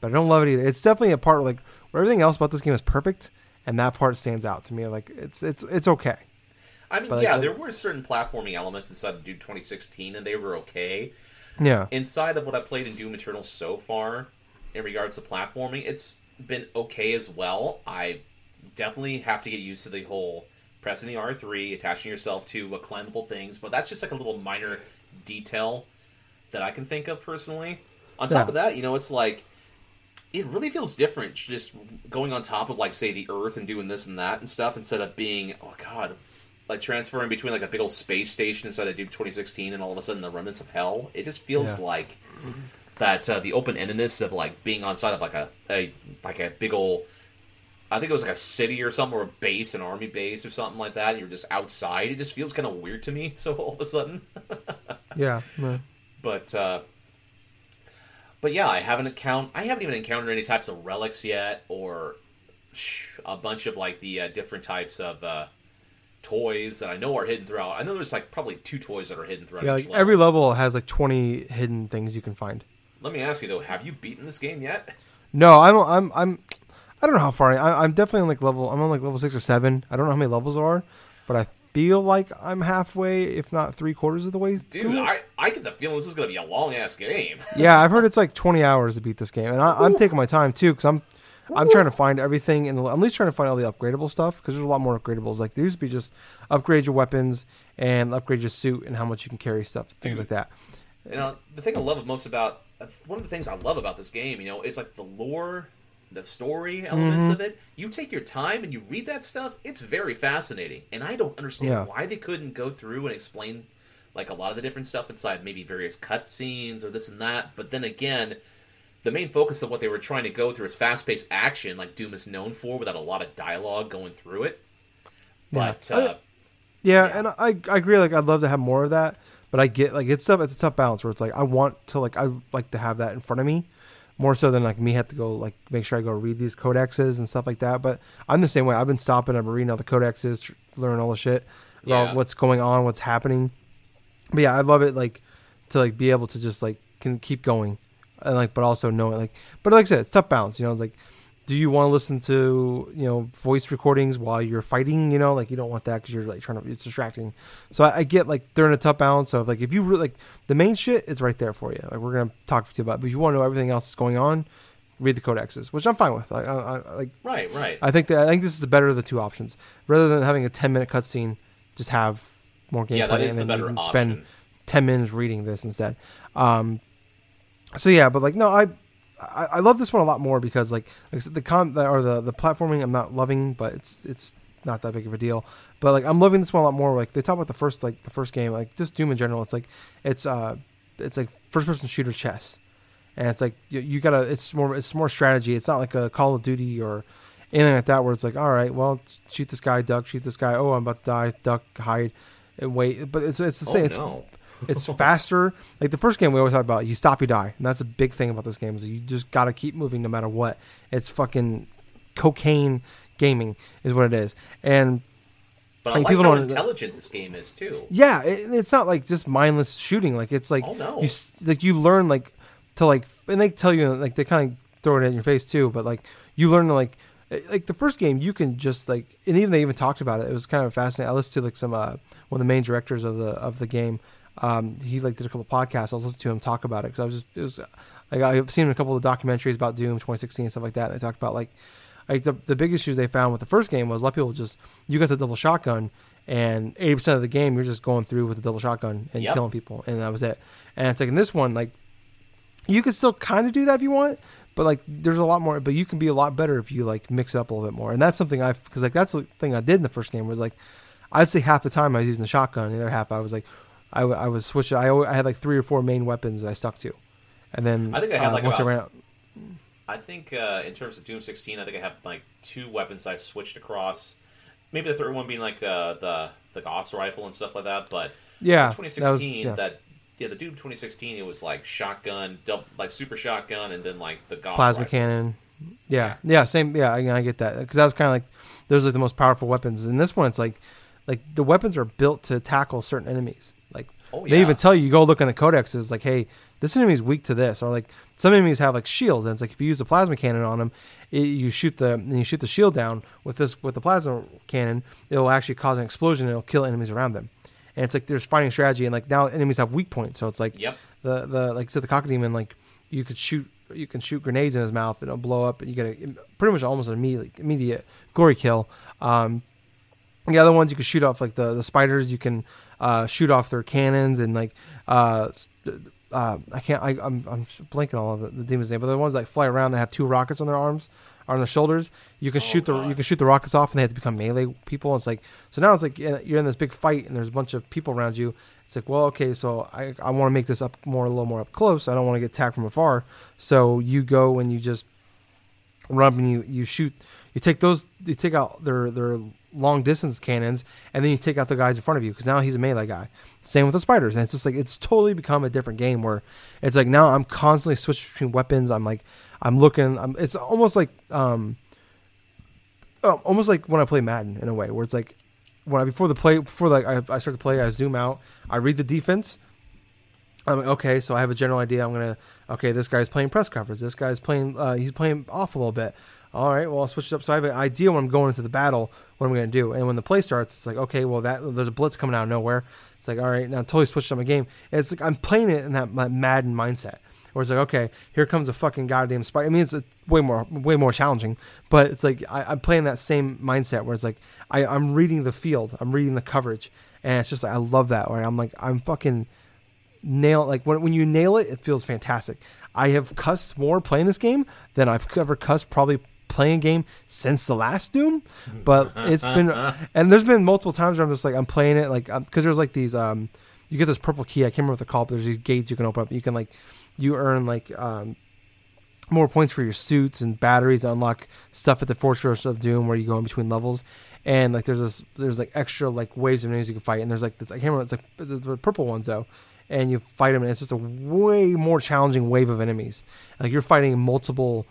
but I don't love it either. It's definitely a part where, like, where everything else about this game is perfect, and that part stands out to me. Like it's okay. I mean, but yeah, there were certain platforming elements inside of Doom 2016, and they were okay. Yeah. Inside of what I played in Doom Eternal so far, in regards to platforming, it's been okay as well. I definitely have to get used to the whole pressing the R3, attaching yourself to climbable things, but that's just like a little minor detail that I can think of personally. On top of that, you know, it's like, it really feels different just going on top of, like, say, the Earth and doing this and that and stuff, instead of being, oh, God, like transferring between like a big old space station inside of Doom 2016 and all of a sudden the remnants of hell. It just feels like that the open-endedness of like being on side of like a big old, I think it was like a city or something, or a base, an army base or something like that, and you're just outside. It just feels kind of weird to me, so all of a sudden. Yeah. But yeah, I haven't even encountered any types of relics yet, or a bunch of like the different types of toys that I know are hidden throughout. I know there's like probably 2 toys that are hidden throughout. Yeah, like level. Every level has like 20 hidden things you can find. Let me ask you though, have you beaten this game yet? No, I don't know how far. I'm definitely like I'm on like level 6 or 7. I don't know how many levels there are, but I feel like I'm halfway, if not 3/4 of the way. Dude, I get the feeling this is gonna be a long ass game. Yeah, I've heard it's like 20 hours to beat this game, and I'm taking my time too, because I'm trying to find everything, and I'm at least trying to find all the upgradable stuff, because there's a lot more upgradables. Like, there used to be just upgrade your weapons and upgrade your suit and how much you can carry stuff, things like that. You know, the thing I love most about, one of the things I love about this game, you know, is like the lore, the story elements of it. You take your time and you read that stuff, it's very fascinating. And I don't understand why they couldn't go through and explain like a lot of the different stuff inside maybe various cutscenes or this and that. But then again, the main focus of what they were trying to go through is fast-paced action, like Doom is known for, without a lot of dialogue going through it. But and I agree. Like, I'd love to have more of that, but I get like it's a tough balance where it's like I like to have that in front of me more so than like me have to go like make sure I go read these codexes and stuff like that. But I'm the same way. I've been stopping and reading all the codexes, learning all the shit about what's going on, what's happening. But yeah, I love it like to like be able to just like can keep going. And like, but also knowing, like, but like I said, it's tough balance. You know, it's like, do you want to listen to, you know, voice recordings while you're fighting? You know, like, you don't want that because you're like trying to, it's distracting. So I get like they're in a tough balance of like, if you really like the main shit, it's right there for you. Like, we're gonna talk to you about it. But if you want to know everything else that's going on, read the codexes, which I'm fine with. Like, right. I think this is the better of the two options, rather than having a 10-minute cutscene. Just have more gameplay, that is the better option. Spend 10 minutes reading this instead. So yeah, but like no, I love this one a lot more because like the platforming I'm not loving, but it's not that big of a deal. But like I'm loving this one a lot more. Like they talk about the first game, like just Doom in general. It's like it's like first person shooter chess, and it's like you gotta. It's more strategy. It's not like a Call of Duty or anything like that where it's like, all right, well, shoot this guy, duck, shoot this guy. Oh, I'm about to die, duck, hide, and wait. But it's the same. No. It's faster. Like the first game we always talk about, you stop, you die. And that's a big thing about this game is you just got to keep moving no matter what. It's fucking cocaine gaming is what it is. And but like, I like people how don't intelligent this game is too. Yeah, it's not like just mindless shooting. Like it's like you learn like to like, and they tell you like they kind of throw it in your face too. But like you learn to like the first game you can just like, and even they even talked about it. It was kind of fascinating. I listened to like some one of the main directors of the game. He like did a couple podcasts. I was listening to him talk about it because I've seen a couple of documentaries about Doom 2016 and stuff like that. And they talked about like the big issues they found with the first game was a lot of people just you got the double shotgun and 80% of the game you're just going through with the double shotgun and killing people and that was it. And it's like in this one like you can still kind of do that if you want, but like there's a lot more. But you can be a lot better if you like mix it up a little bit more. And that's something because like that's the thing I did in the first game was like I'd say half the time I was using the shotgun, and the other half I was like. I was switching. I had like 3 or 4 main weapons that I stuck to, and then I think I had like once I ran out. I think in terms of Doom 16, I think I have like 2 weapons I switched across. Maybe the third one being like the Gauss rifle and stuff like that. But Yeah, 2016. The Doom 2016. It was like shotgun, double, like super shotgun, and then like the Gauss plasma rifle. Cannon. Yeah, same. Yeah, I get that, because that was kind of like those are the most powerful weapons. In this one, it's like the weapons are built to tackle certain enemies. Like they even tell you go look in the codexes. Like, hey, this enemy is weak to this, or like some enemies have like shields, and it's like if you use the plasma cannon on them, you shoot the shield down with the plasma cannon, it will actually cause an explosion and it'll kill enemies around them. And it's like there's fighting strategy, and like now enemies have weak points, so it's like the like so the cockademon, like you can shoot grenades in his mouth and it'll blow up, and you get a pretty much almost an immediate glory kill. The other ones you can shoot off, like the spiders, you can shoot off their cannons, and like I'm blanking all of the demon's name, but the ones that fly around that have two rockets on their arms. On their shoulders, you can shoot the rockets off, and they have to become melee people. It's like, so now it's like you're in this big fight, and there's a bunch of people around you. It's like, well, okay, so I want to make this up more, a little more up close. I don't want to get attacked from afar. So you go and you just run up and you shoot. You take out their long distance cannons, and then you take out the guys in front of you, because now he's a melee guy. Same with the spiders, and it's just like it's totally become a different game where it's like now I'm constantly switching between weapons. I'm looking, it's almost like when I play Madden in a way, where it's like before I start to play, I zoom out, I read the defense. I'm like, okay, so I have a general idea. This guy's playing press conference. This guy's playing, he's playing off a little bit. All right, well, I'll switch it up. So I have an idea when I'm going into the battle, what I'm going to do. And when the play starts, it's like, okay, well, there's a blitz coming out of nowhere. It's like, all right, now I totally switched up my game. And it's like I'm playing it in that Madden mindset. Or it's like, okay, here comes a fucking goddamn spider. I mean, it's way more challenging, but it's like I'm playing that same mindset where it's like I'm reading the field, I'm reading the coverage, and it's just like I love that. Where I'm like I'm fucking nail. Like when you nail it, it feels fantastic. I have cussed more playing this game than I've ever cussed probably playing a game since the last Doom. But it's been and there's been multiple times where I'm just like I'm playing it like because there's like these you get this purple key. I can't remember what they're called, but there's these gates you can open up. You can like. You earn like more points for your suits and batteries to unlock stuff at the Fortress of Doom where you go in between levels, and like there's extra like waves of enemies you can fight, and there's like this I can't remember it's like the purple ones though, and you fight them, and it's just a way more challenging wave of enemies. Like you're fighting multiple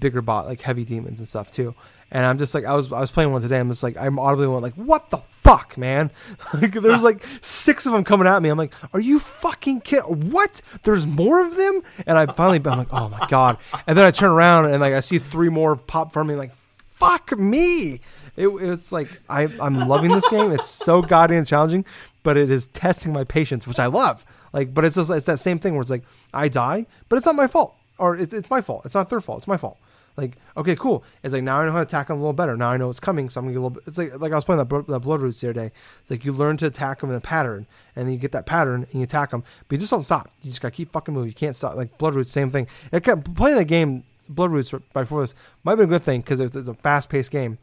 bigger bot like heavy demons and stuff too. And I'm just like I was playing one today. I'm just like I'm audibly going like, what the fuck, man? Like, there's like six of them coming at me. I'm like, are you fucking kidding? What? There's more of them? And I'm like, oh my god. And then I turn around and like I see three more pop from me. Like, fuck me. It's like I'm loving this game. It's so goddamn challenging, but it is testing my patience, which I love. Like, but it's just it's that same thing where it's like I die, but it's not my fault, or it's my fault. It's not their fault. It's my fault. Like, okay, cool. It's like, now I know how to attack them a little better. Now I know it's coming, so I'm going to get a little bit... It's like I was playing that Blood Roots the other day. It's like you learn to attack them in a pattern, and then you get that pattern, and you attack them, but you just don't stop. You just got to keep fucking moving. You can't stop. Like, Blood Roots, same thing. Playing that game, Blood Roots, before this, might have been a good thing, because it's a fast-paced game,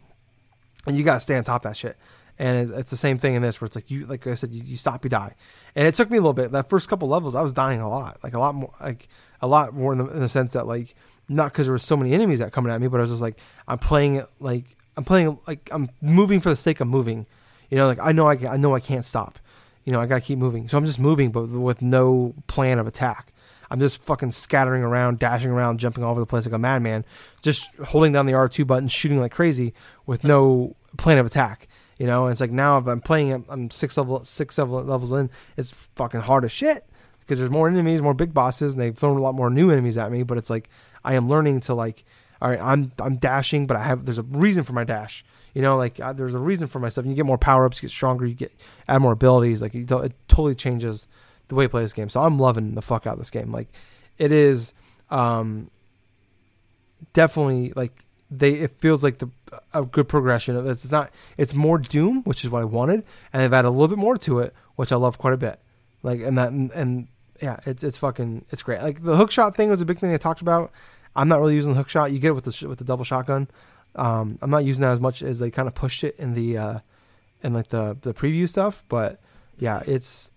and you got to stay on top of that shit. And it's the same thing in this, where it's like, you, like I said, you stop, you die. And it took me a little bit. That first couple levels, I was dying a lot. Like, a lot more in the sense that, like... Not because there were so many enemies that coming at me, but I was just like, I'm playing it like I'm moving for the sake of moving, you know. Like I know I can't stop, you know. I gotta keep moving, so I'm just moving, but with no plan of attack. I'm just fucking scattering around, dashing around, jumping all over the place like a madman, just holding down the R2 button, shooting like crazy with no plan of attack, you know. And it's like now if I'm playing it, I'm six levels in. It's fucking hard as shit because there's more enemies, more big bosses, and they've thrown a lot more new enemies at me. But it's like. I am learning to like, all right, I'm dashing, but there's a reason for my dash, you know, like there's a reason for my stuff. And you get more power ups, you get stronger, you get add more abilities. Like it totally changes the way you play this game. So I'm loving the fuck out of this game. Like it is, definitely like it feels like a good progression of it's more Doom, which is what I wanted. And they've added a little bit more to it, which I love quite a bit. Like, and yeah, it's fucking, it's great. Like the hookshot thing was a big thing they talked about. I'm not really using the hookshot. You get it with the double shotgun. I'm not using that as much as they kind of pushed it in the, in like the preview stuff. But yeah, it's,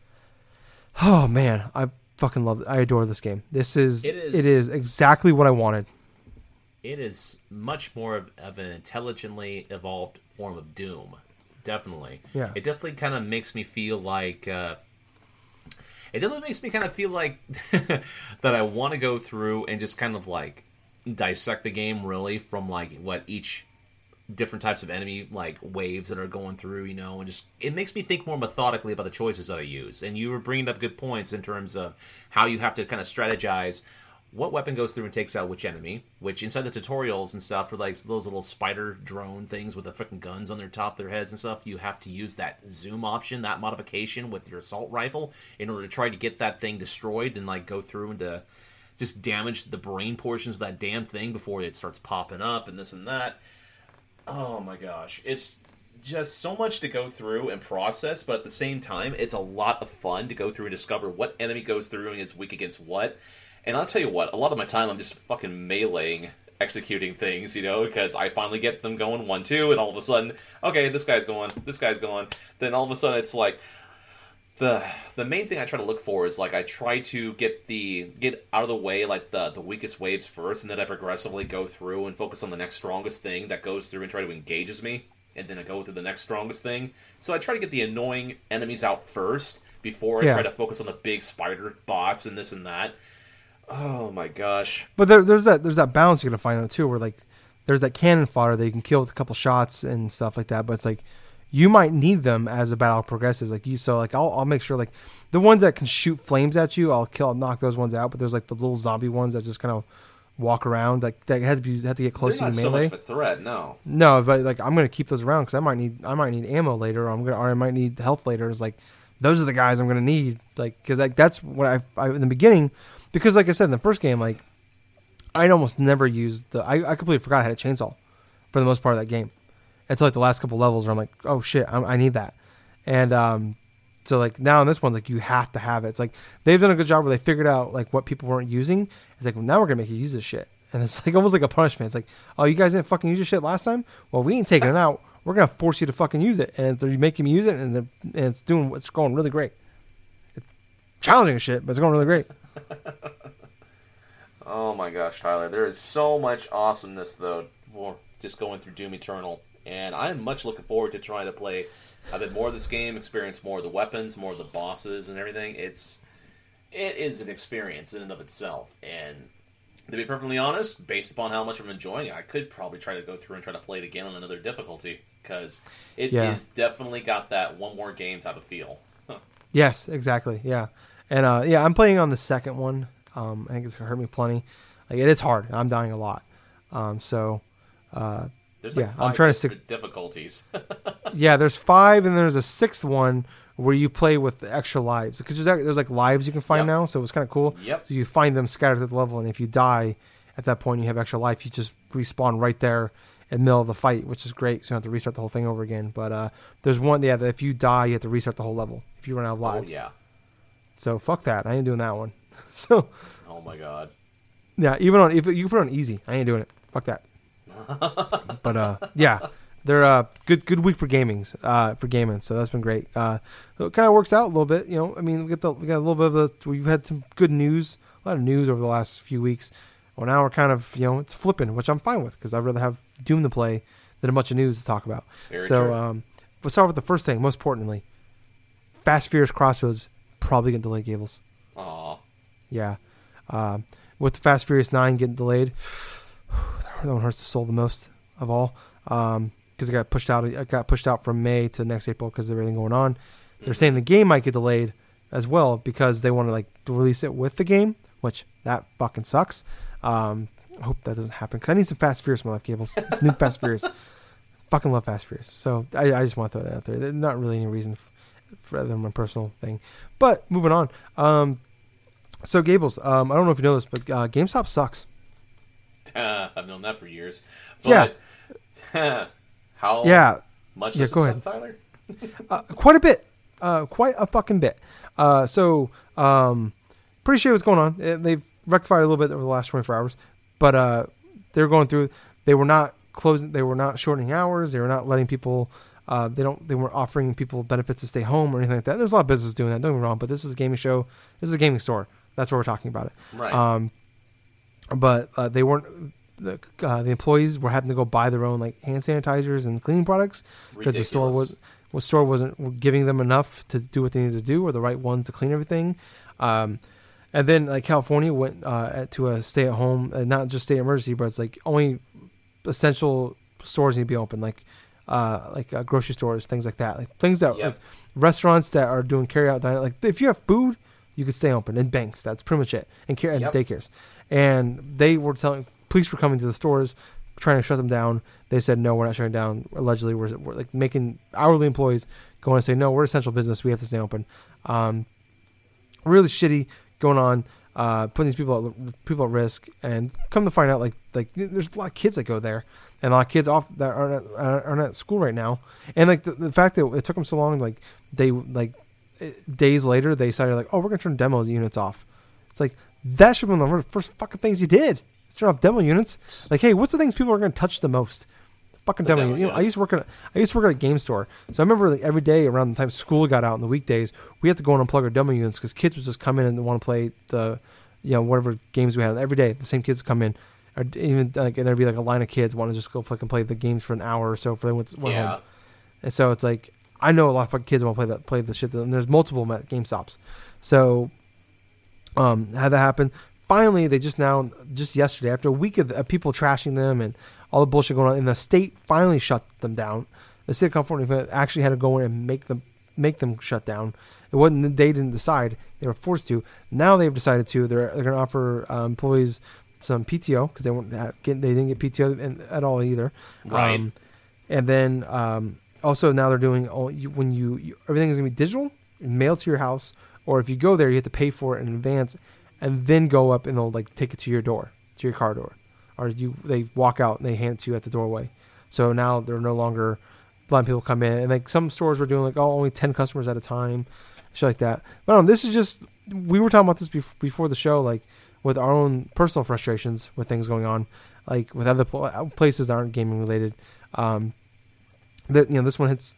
oh man, I fucking love it. I adore this game. It is exactly what I wanted. It is much more of an intelligently evolved form of Doom. Definitely. Yeah. It definitely kind of makes me feel like, It definitely makes me kind of feel like that I want to go through and just kind of like dissect the game really from like what each different types of enemy like waves that are going through, you know, and just it makes me think more methodically about the choices that I use. And you were bringing up good points in terms of how you have to kind of strategize what weapon goes through and takes out which enemy, which inside the tutorials and stuff for like those little spider drone things with the freaking guns on their top of their heads and stuff, you have to use that zoom option, that modification with your assault rifle in order to try to get that thing destroyed and like go through and to just damage the brain portions of that damn thing before it starts popping up and this and that. Oh my gosh, it's just so much to go through and process, but at the same time, it's a lot of fun to go through and discover what enemy goes through and is weak against what. And I'll tell you what, a lot of my time I'm just fucking meleeing, executing things, you know, because I finally get them going 1-2, and all of a sudden, okay, this guy's going. Then all of a sudden it's like, the main thing I try to look for is like I try to get out of the way like the weakest waves first, and then I progressively go through and focus on the next strongest thing that goes through and try to engages me, and then I go through the next strongest thing. So I try to get the annoying enemies out first before I try to focus on the big spider bots and this and that. Oh my gosh! But there's that balance you gotta find out too, where like there's that cannon fodder that you can kill with a couple shots and stuff like that, but it's like, you might need them as the battle progresses. Like you, so like I'll make sure like the ones that can shoot flames at you, I'll knock those ones out. But there's like the little zombie ones that just kind of walk around. Like that had to get close to the melee. They're not so much of a threat, no. But like I'm gonna keep those around because I might need ammo later. Or I might need health later. It's like those are the guys I'm gonna need. Like because like that's what I in the beginning, because like I said in the first game, like I'd almost never used I completely forgot I had a chainsaw for the most part of that game. Until like the last couple levels where I'm like, oh shit, I need that. And so like now in this one, like you have to have it. It's like they've done a good job where they figured out like what people weren't using. It's like, well, now we're going to make you use this shit. And it's like almost like a punishment. It's like, oh, you guys didn't fucking use your shit last time? Well, we ain't taking it out. We're going to force you to fucking use it. And they're making me use it and it's going really great. It's challenging as shit, but it's going really great. Oh my gosh, Tyler. There is so much awesomeness though for just going through Doom Eternal. And I'm much looking forward to trying to play a bit more of this game, experience more of the weapons, more of the bosses and everything. It is an experience in and of itself. And to be perfectly honest, based upon how much I'm enjoying it, I could probably try to go through and try to play it again on another difficulty because it is definitely got that one more game type of feel. Yes, exactly. Yeah. And I'm playing on the second one. I think it's going to hurt me plenty. Like, it is hard. I'm dying a lot. There's like I'm trying to stick difficulties. Yeah, there's 5, and there's a 6th one where you play with the extra lives because there's like lives you can find now, so it's kind of cool. Yep. So you find them scattered through the level, and if you die at that point, you have extra life. You just respawn right there in the middle of the fight, which is great. So you don't have to restart the whole thing over again. But there's one, that if you die, you have to restart the whole level if you run out of lives. Oh yeah. So fuck that. I ain't doing that one. So. Oh my god. Yeah, even on if you put it on easy, I ain't doing it. Fuck that. But they're good week for gaming, so that's been great. It kind of works out a little bit, you know. I mean, we got a little bit of we've had some good news, a lot of news over the last few weeks. Well, now we're kind of, you know, it's flipping, which I'm fine with because I'd rather have Doom to play than a bunch of news to talk about. Very so true. We'll start with the first thing, most importantly, Fast Furious Crossroads probably getting delayed, Gables. Aw. Yeah. With Fast Furious 9 getting delayed. That one hurts the soul the most of all, because it got pushed out from May to next April because of everything going on. They're saying the game might get delayed as well because they want to like release it with the game, which that fucking sucks. I hope that doesn't happen because I need some Fast Furious in my life, Gables. It's new Fast Furious. Fucking love Fast Furious. So I just want to throw that out there. There's not really any reason for other than my personal thing. But moving on. So Gables, I don't know if you know this, but GameStop sucks. I've known that for years. But, yeah. How much does it suck, Tyler? Quite a bit. Quite a fucking bit. So pretty sure what's going on. They've rectified a little bit over the last 24 hours. But they're going through. They were not closing. They were not shortening hours. They were not letting people. They weren't offering people benefits to stay home or anything like that. There's a lot of businesses doing that. Don't get me wrong. But this is a gaming show. This is a gaming store. That's what we're talking about. It. Right. But they weren't. The employees were having to go buy their own like hand sanitizers and cleaning products because the store wasn't giving them enough to do what they needed to do, or the right ones to clean everything. And then like California went to a stay at home, not just state emergency, but it's like only essential stores need to be open, like grocery stores, things like that, like things that like restaurants that are doing carry out dining. Like if you have food, you can stay open, and banks. That's pretty much it, and care and daycares. And they were telling police were coming to the stores, trying to shut them down. They said no, we're not shutting down. Allegedly, we're like making hourly employees go and say no, we're essential business. We have to stay open. Really shitty going on, putting these people at risk. And come to find out, like there's a lot of kids that go there, and a lot of kids off that aren't at school right now. And like the fact that it took them so long, like they days later they decided like, oh, we're gonna turn demo units off. It's like that should be one of the first fucking things you did. Turn off demo units. Like, hey, what's the things people are going to touch the most? Fucking demo units. You know, I used to work at a game store, so I remember like every day around the time school got out in the weekdays, we had to go and unplug our demo units because kids would just come in and want to play the, you know, whatever games we had every day. The same kids would come in, or even like, and there'd be like a line of kids want to just go fucking play the games for an hour or so for they went home. And so it's like I know a lot of fucking kids want to play the shit, and there's multiple Game Stops. So had that happen. Finally, they just yesterday, after a week of people trashing them and all the bullshit going on, and the state finally shut them down. The state of California actually had to go in and make them shut down. It wasn't they didn't decide; they were forced to. Now they've decided to. They're going to offer employees some PTO because they didn't get PTO at all either. Right. And then also now they're doing everything is going to be digital, mailed to your house, or if you go there, you have to pay for it in advance. And then go up and they'll like take it to your door, to your car door, or they walk out and they hand it to you at the doorway. So now they're no longer letting people come in, and like some stores were doing like only 10 customers at a time, shit like that. But this is just we were talking about this before the show, like with our own personal frustrations with things going on, like with other places that aren't gaming related. That this one hits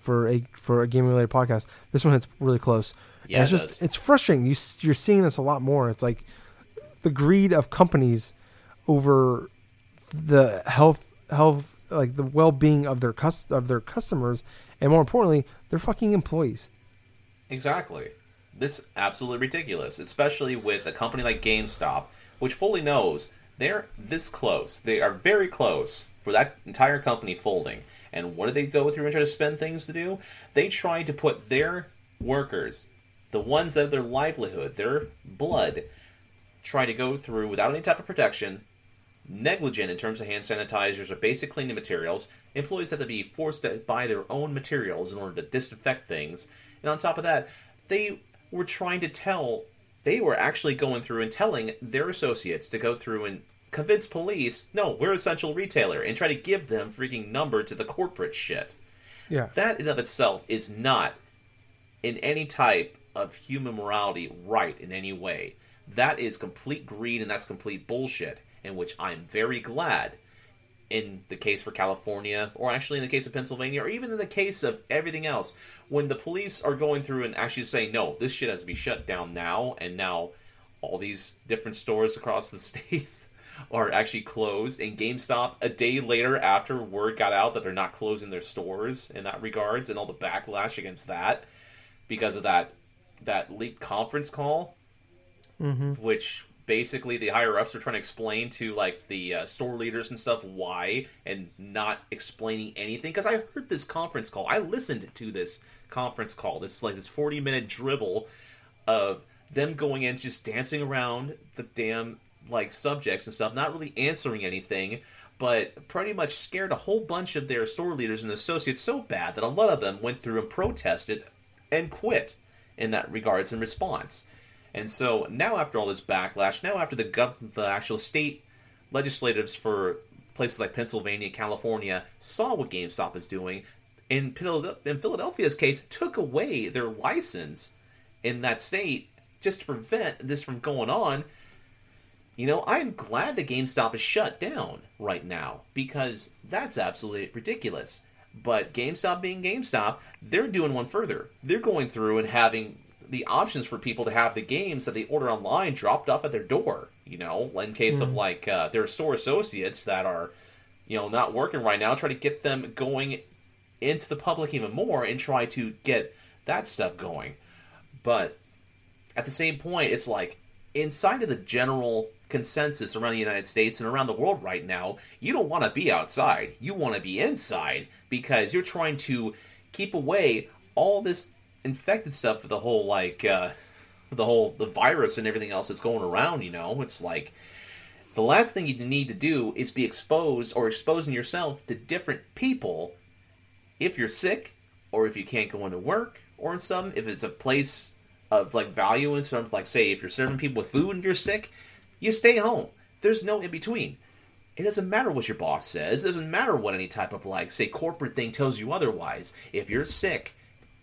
for a gaming related podcast, this one hits really close. Yeah, and it's frustrating. You're seeing this a lot more. It's like the greed of companies over the health, like the well-being of their customers, and more importantly, their fucking employees. Exactly. That's absolutely ridiculous, especially with a company like GameStop, which fully knows they're this close. They are very close for that entire company folding. And what do they go through and try to spend things to do? They try to put their workers, the ones that have their livelihood, their blood, try to go through without any type of protection, negligent in terms of hand sanitizers or basic cleaning materials. Employees have to be forced to buy their own materials in order to disinfect things. And on top of that, they were actually going through and telling their associates to go through and convince police, no, we're essential retailer, and try to give them freaking number to the corporate shit. Yeah. That in of itself is not in any type of human morality right in any way. That is complete greed, and that's complete bullshit, in which I'm very glad in the case for California, or actually in the case of Pennsylvania, or even in the case of everything else, when the police are going through and actually saying, no, this shit has to be shut down now, and now all these different stores across the states are actually closed, and GameStop a day later after word got out that they're not closing their stores in that regards, and all the backlash against that because of that leaked conference call, which basically the higher-ups were trying to explain to, like, the store leaders and stuff why, and not explaining anything. Because I heard this conference call. I listened to this conference call, this 40-minute dribble of them going in, just dancing around the damn, like, subjects and stuff, not really answering anything, but pretty much scared a whole bunch of their store leaders and associates so bad that a lot of them went through and protested and quit in that regards in response. And so now after all this backlash, now after the actual state legislatives for places like Pennsylvania, California saw what GameStop is doing, in Philadelphia's case, took away their license in that state just to prevent this from going on. I'm glad that GameStop is shut down right now, because that's absolutely ridiculous. But GameStop being GameStop, they're doing one further. They're going through and having the options for people to have the games that they order online dropped off at their door, in case of, like, their store associates that are, not working right now, try to get them going into the public even more and try to get that stuff going. But at the same point, it's like, inside of the general consensus around the United States and around the world right now, you don't want to be outside. You want to be inside because you're trying to keep away all this infected stuff with the whole, like, the virus and everything else that's going around, you know? It's like, the last thing you need to do is be exposed or exposing yourself to different people if you're sick or if you can't go into work or in some, if it's a place of, like, value in terms, like, say, if you're serving people with food and you're sick, you stay home. There's no in-between. It doesn't matter what your boss says. It doesn't matter what any type of, like, say, corporate thing tells you otherwise. If you're sick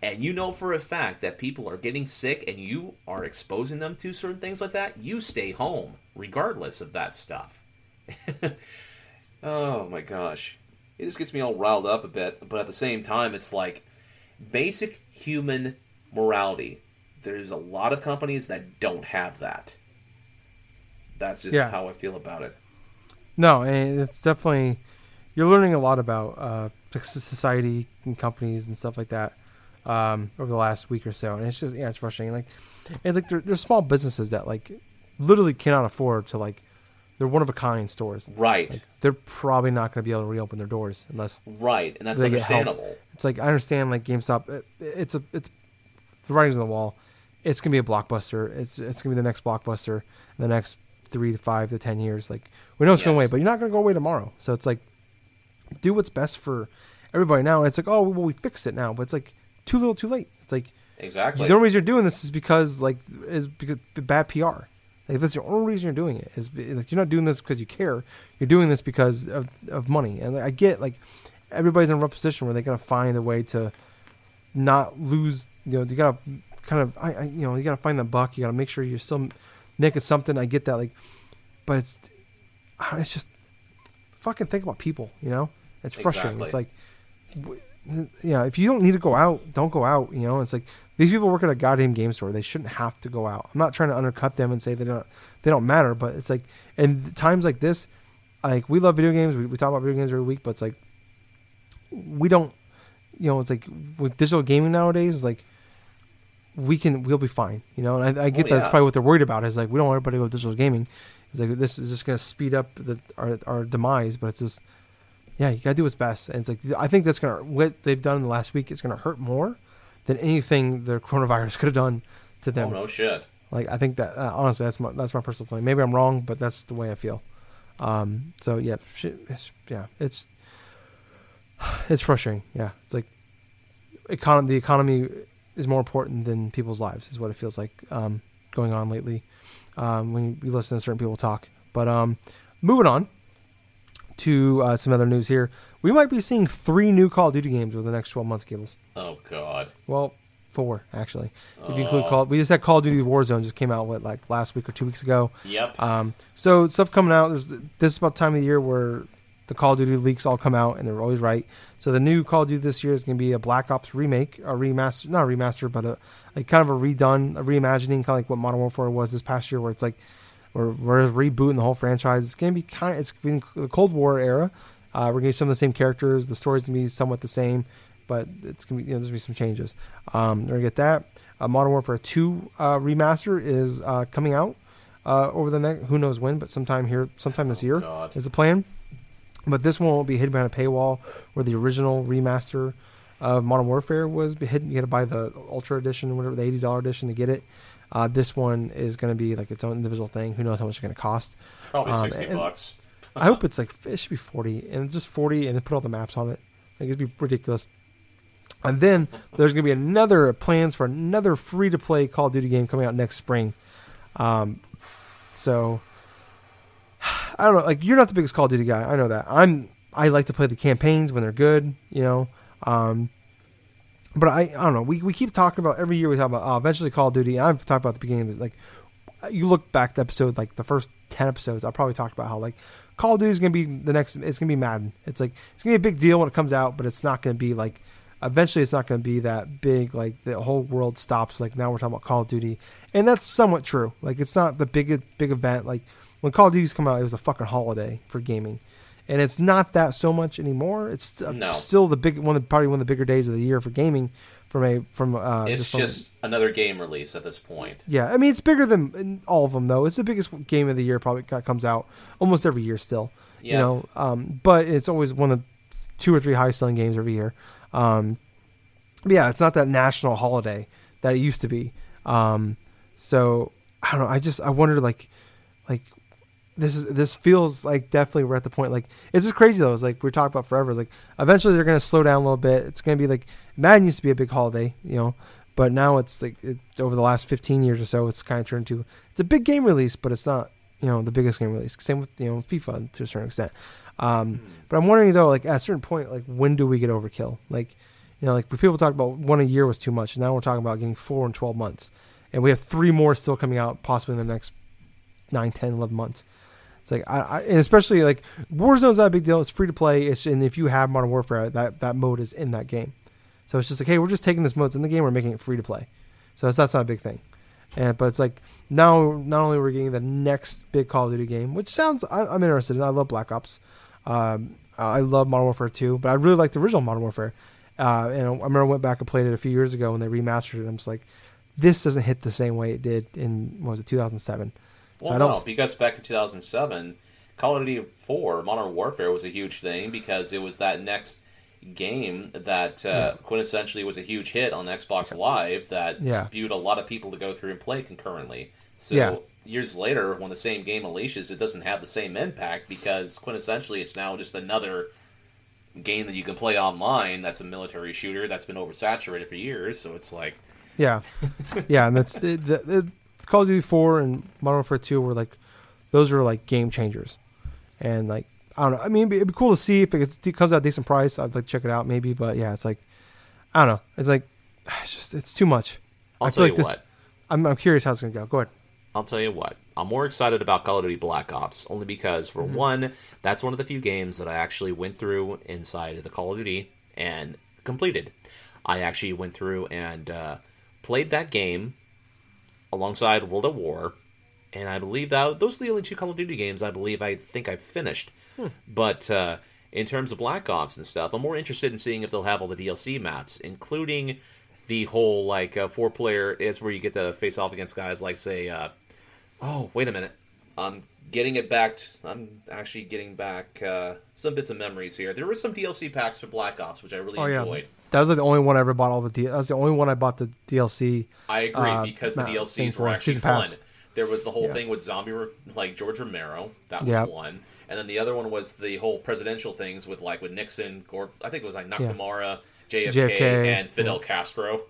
and you know for a fact that people are getting sick and you are exposing them to certain things like that, you stay home regardless of that stuff. Oh, my gosh. It just gets me all riled up a bit, but at the same time, it's like basic human morality. There's a lot of companies that don't have that. That's just how I feel about it. No, it's definitely... You're learning a lot about society and companies and stuff like that over the last week or so. And it's just, it's frustrating. Like, it's like there's small businesses that, like, literally cannot afford to, like... They're one-of-a-kind stores. Right. Like, they're probably not going to be able to reopen their doors unless... Right, and that's understandable. It's like, I understand, like, GameStop... It's the writing's on the wall. It's going to be a blockbuster. It's going to be the next blockbuster in the next 3 to 5 to 10 years. Like, we know it's going away, but you're not going to go away tomorrow. So it's like, do what's best for everybody now. And it's like, oh, well, we fixed it now, but it's like too little, too late. It's like, exactly. The only reason you're doing this is because bad PR. Like, that's the only reason you're doing it. Is like, you're not doing this because you care. You're doing this because of money. And I get, like, everybody's in a rough position where they got to find a way to not lose. You know, you got to kind of, you got to find the buck. You got to make sure you're still making something. I get that, like, but it's just fucking think about people. You know, it's frustrating. Exactly. It's like, you know, if you don't need to go out, don't go out. You know, it's like these people work at a goddamn game store. They shouldn't have to go out. I'm not trying to undercut them and say they don't matter, but it's like, in times like this, like, we love video games. We talk about video games every week, but it's like we don't. You know, it's like with digital gaming nowadays, it's like. We'll be fine, you know. And I get that. That's probably what they're worried about. Is like, we don't want everybody to go to digital gaming. It's like, this is just going to speed up our demise. But it's just, you got to do what's best. And it's like, I think that's what they've done in the last week is going to hurt more than anything the coronavirus could have done to them. Oh no shit! Like, I think that honestly, that's my personal feeling. Maybe I'm wrong, but that's the way I feel. So yeah, shit, it's frustrating. Yeah, it's like the economy is more important than people's lives is what it feels like going on lately when you listen to certain people talk. But moving on to some other news here. We might be seeing 3 new Call of Duty games over the next 12 months, Gables. Oh, God. Well, 4, actually. If you include we just had Call of Duty Warzone just came out, last week or 2 weeks ago. Yep. So stuff coming out. This is about the time of the year where the Call of Duty leaks all come out, and they're always right. So the new Call of Duty this year is going to be a Black Ops remake, a remaster, not a remaster, but a kind of a redone, a reimagining, kind of like what Modern Warfare was this past year, where it's like we're rebooting the whole franchise. It's going to be it's been the Cold War era. We're going to use some of the same characters. The story's going to be somewhat the same, but it's going to be, there's going to be some changes. We're going to get that. Modern Warfare 2 remaster is coming out over the next, who knows when, but sometime this year is the plan. But this one won't be hidden behind a paywall, where the original remaster of Modern Warfare was hidden. You had to buy the Ultra Edition, whatever, the $80 edition to get it. This one is going to be like its own individual thing. Who knows how much it's going to cost? Probably $60. I hope it's like, it should be $40, and just $40, and put all the maps on it. Like, it'd be ridiculous. And then there's going to be plans for another free to play Call of Duty game coming out next spring. So. I don't know. Like, you're not the biggest Call of Duty guy. I know that. I like to play the campaigns when they're good, you know. But I don't know. We keep talking about every year we talk about eventually Call of Duty. I've talked about the beginning of this. Like, you look back the episode, like the first 10 episodes, I probably talked about how like Call of Duty is going to be the next. It's going to be Madden. It's like it's going to be a big deal when it comes out, but it's not going to be like. Eventually, it's not going to be that big. Like, the whole world stops. Like, now we're talking about Call of Duty, and that's somewhat true. Like, it's not the big event. Like. When Call of Duty's come out, it was a fucking holiday for gaming. And it's not that so much anymore. It's still the big one, probably one of the bigger days of the year for gaming. It's just another game release at this point. Yeah, I mean, it's bigger than all of them though. It's the biggest game of the year. Probably comes out almost every year still. Yeah. You know, but it's always one of two or three high-selling games every year. Yeah, it's not that national holiday that it used to be. So I don't know. I wonder like. This feels like definitely we're at the point, like, it's just crazy though. It's like we talked about forever. It's like eventually they're gonna slow down a little bit. It's gonna be like Madden used to be a big holiday, you know, but now it's like over the last 15 years or so, it's kind of turned to it's a big game release, but it's not, you know, the biggest game release. Same with, you know, FIFA to a certain extent. But I'm wondering though, like at a certain point, like when do we get overkill? Like, you know, like people talk about one a year was too much, and now we're talking about getting 4 in 12 months, and we have 3 more still coming out possibly in the next 9, 10, 11 months. It's like and especially like Warzone's not a big deal. It's free to play. And if you have Modern Warfare, that mode is in that game. So it's just like, hey, we're just taking this mode in the game. We're making it free to play. So that's not a big thing. But it's like now, not only we're getting the next big Call of Duty game, which sounds I'm interested in. I love Black Ops. I love Modern Warfare 2, but I really like the original Modern Warfare. And I remember I went back and played it a few years ago when they remastered it. And I'm just like, this doesn't hit the same way it did in 2007. Well, no, because back in 2007, Call of Duty 4, Modern Warfare, was a huge thing because it was that next game that quintessentially was a huge hit on Xbox Live that spewed a lot of people to go through and play concurrently. So years later, when the same game unleashes, it doesn't have the same impact because quintessentially it's now just another game that you can play online that's a military shooter that's been oversaturated for years, so it's like... Yeah, yeah, and that's... Call of Duty 4 and Modern Warfare 2 were like, those were like game changers. And like, I don't know. I mean, it'd be cool to see if it comes out at a decent price. I'd like check it out maybe. But yeah, it's like, I don't know. It's like, it's just, it's too much. I feel like this, what. I'm curious how it's going to go. Go ahead. I'll tell you what. I'm more excited about Call of Duty Black Ops only because, for one, that's one of the few games that I actually went through inside of the Call of Duty and completed. I actually went through and played that game alongside World at War, and I believe that those are the only 2 Call of Duty games I think I finished. But in terms of Black Ops and stuff, I'm more interested in seeing if they'll have all the DLC maps, including the whole like 4-player is where you get to face off against guys like say, oh wait a minute, I'm actually getting back some bits of memories here. There were some DLC packs for Black Ops which I really enjoyed. That was like the only one I ever bought. That was the only one I bought the DLC. I agree because the DLCs were actually fun. There was the whole thing with George Romero. That was one, and then the other one was the whole presidential things with Nixon, Gore. I think it was like Nakamura, JFK, and Fidel Castro.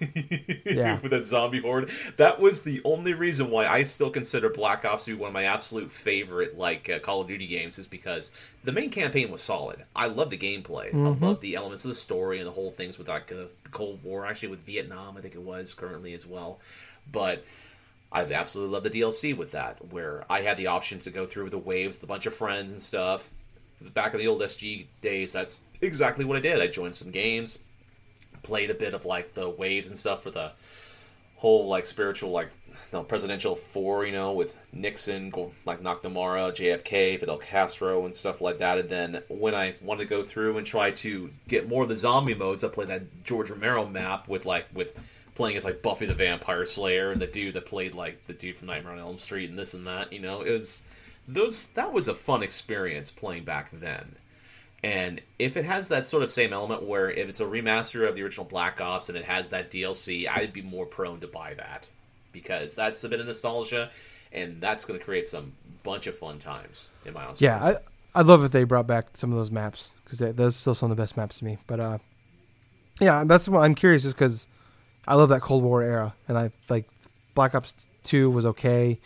With that zombie horde. That was the only reason why I still consider Black Ops to be one of my absolute favorite Call of Duty games is because the main campaign was solid. I love the gameplay. I love the elements of the story and the whole things with like the Cold War, actually with Vietnam, I think it was currently as well. But I absolutely love the DLC with that, where I had the option to go through the waves with a bunch of friends and stuff. Back in the old SG days, that's exactly what I did. I joined some games, played a bit of like the waves and stuff for the whole like spiritual presidential 4, you know, with Nixon, like Nakamura, JFK, Fidel Castro and stuff like that. And then when I wanted to go through and try to get more of the zombie modes, I played that George Romero map with playing as like Buffy the Vampire Slayer and the dude that played like the dude from Nightmare on Elm Street and this and that, you know. It was that was a fun experience playing back then. And if it has that sort of same element where if it's a remaster of the original Black Ops and it has that DLC, I'd be more prone to buy that because that's a bit of nostalgia and that's going to create some bunch of fun times in my honest opinion. I love if they brought back some of those maps because those are still some of the best maps to me. But that's what I'm curious just because I love that Cold War era and I like Black Ops 2 was okay,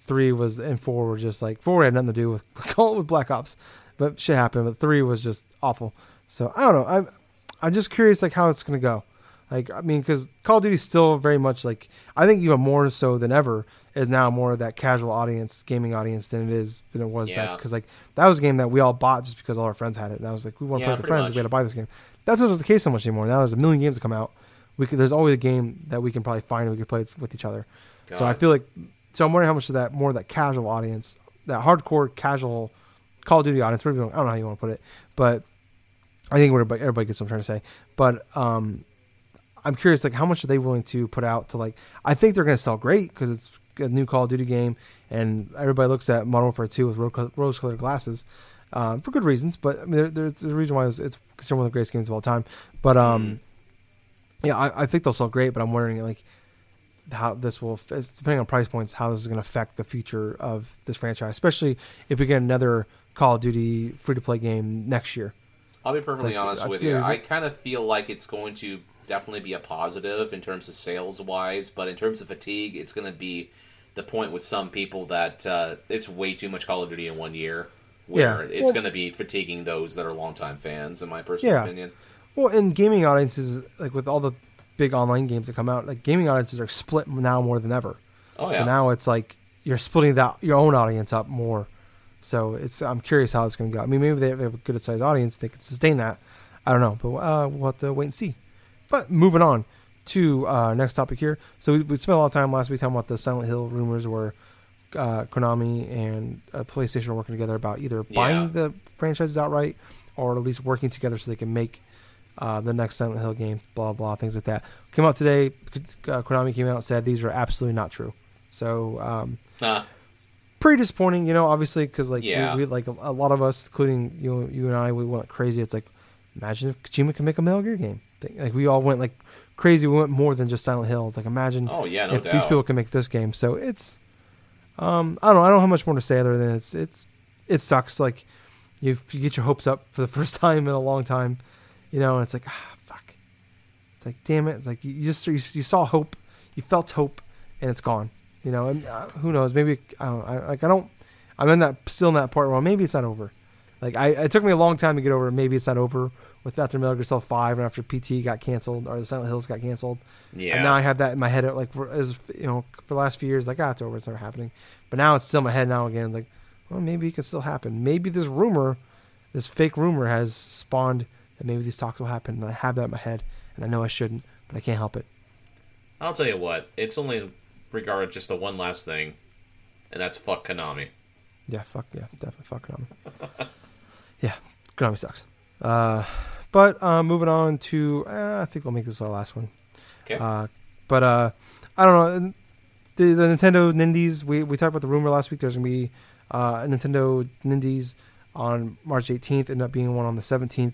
3 was and 4 were just like 4 had nothing to do with Black Ops. But shit happened. But 3 was just awful. So I don't know. I'm just curious how it's gonna go. I mean, because Call of Duty is still very much I think even more so than ever is now more of that casual audience, gaming audience than it was back. Because that was a game that we all bought just because all our friends had it. And I was like, we want to play with friends. Much. We had to buy this game. That's not the case so much anymore. Now there's a million games that come out. There's always a game that we can probably find and we can play with each other. God. So I feel I'm wondering how much of that casual audience, that hardcore casual Call of Duty audience. I don't know how you want to put it, but I think everybody gets what I'm trying to say. But I'm curious, like, how much are they willing to put out to, like, I think they're going to sell great because it's a new Call of Duty game, and everybody looks at Modern Warfare 2 with rose-colored glasses for good reasons. But I mean, there's a reason why it's considered one of the greatest games of all time. But yeah, I think they'll sell great. But I'm wondering, like, how this will, depending on price points, how this is going to affect the future of this franchise, especially if we get another Call of Duty free-to-play game next year. I'll be perfectly honest with you. I kind of feel like it's going to definitely be a positive in terms of sales-wise, but in terms of fatigue, it's going to be the point with some people that it's way too much Call of Duty in one year, where it's going to be fatiguing those that are longtime fans, in my personal opinion. Well, and gaming audiences, like with all the big online games that come out, like gaming audiences are split now more than ever. Oh, yeah. So now it's like you're splitting your own audience up more. So I'm curious how it's going to go. I mean, maybe they have a good-sized audience. They can sustain that. I don't know, but we'll have to wait and see. But moving on to next topic here. So we spent a lot of time last week talking about the Silent Hill rumors where Konami and PlayStation are working together about either buying the franchises outright or at least working together so they can make the next Silent Hill game, blah, blah, things like that. Came out today. Konami came out and said these are absolutely not true. So... pretty disappointing, you know, obviously, because like we like a lot of us, including you and I, we went crazy. It's like, imagine if Kojima can make a Metal Gear game. Like we all went like crazy. We went more than just Silent Hill. It's like imagine if these people can make this game. So it's, I don't have much more to say other than it sucks. Like you get your hopes up for the first time in a long time, you know, and it's like fuck. It's like damn it. It's like you saw hope, you felt hope, and it's gone. You know, and who knows? Maybe I'm in that part where maybe it's not over. Like it took me a long time to get over. Maybe it's not over with after Metal Gear Solid 5 and after PT got canceled or the Silent Hills got canceled. Yeah. And now I have that in my head. Like for the last few years, like it's over. It's never happening. But now it's still in my head now again. Like, well, maybe it could still happen. Maybe this rumor, this fake rumor, has spawned that maybe these talks will happen. And I have that in my head, and I know I shouldn't, but I can't help it. I'll tell you what. It's only. Regard just the one last thing, and that's fuck Konami. Yeah, definitely fuck Konami. Yeah, Konami sucks. But moving on to, I think we'll make this our last one. Okay. But I don't know. The Nintendo Nindies, we talked about the rumor last week. There's going to be a Nintendo Nindies on March 18th, ended up being one on the 17th.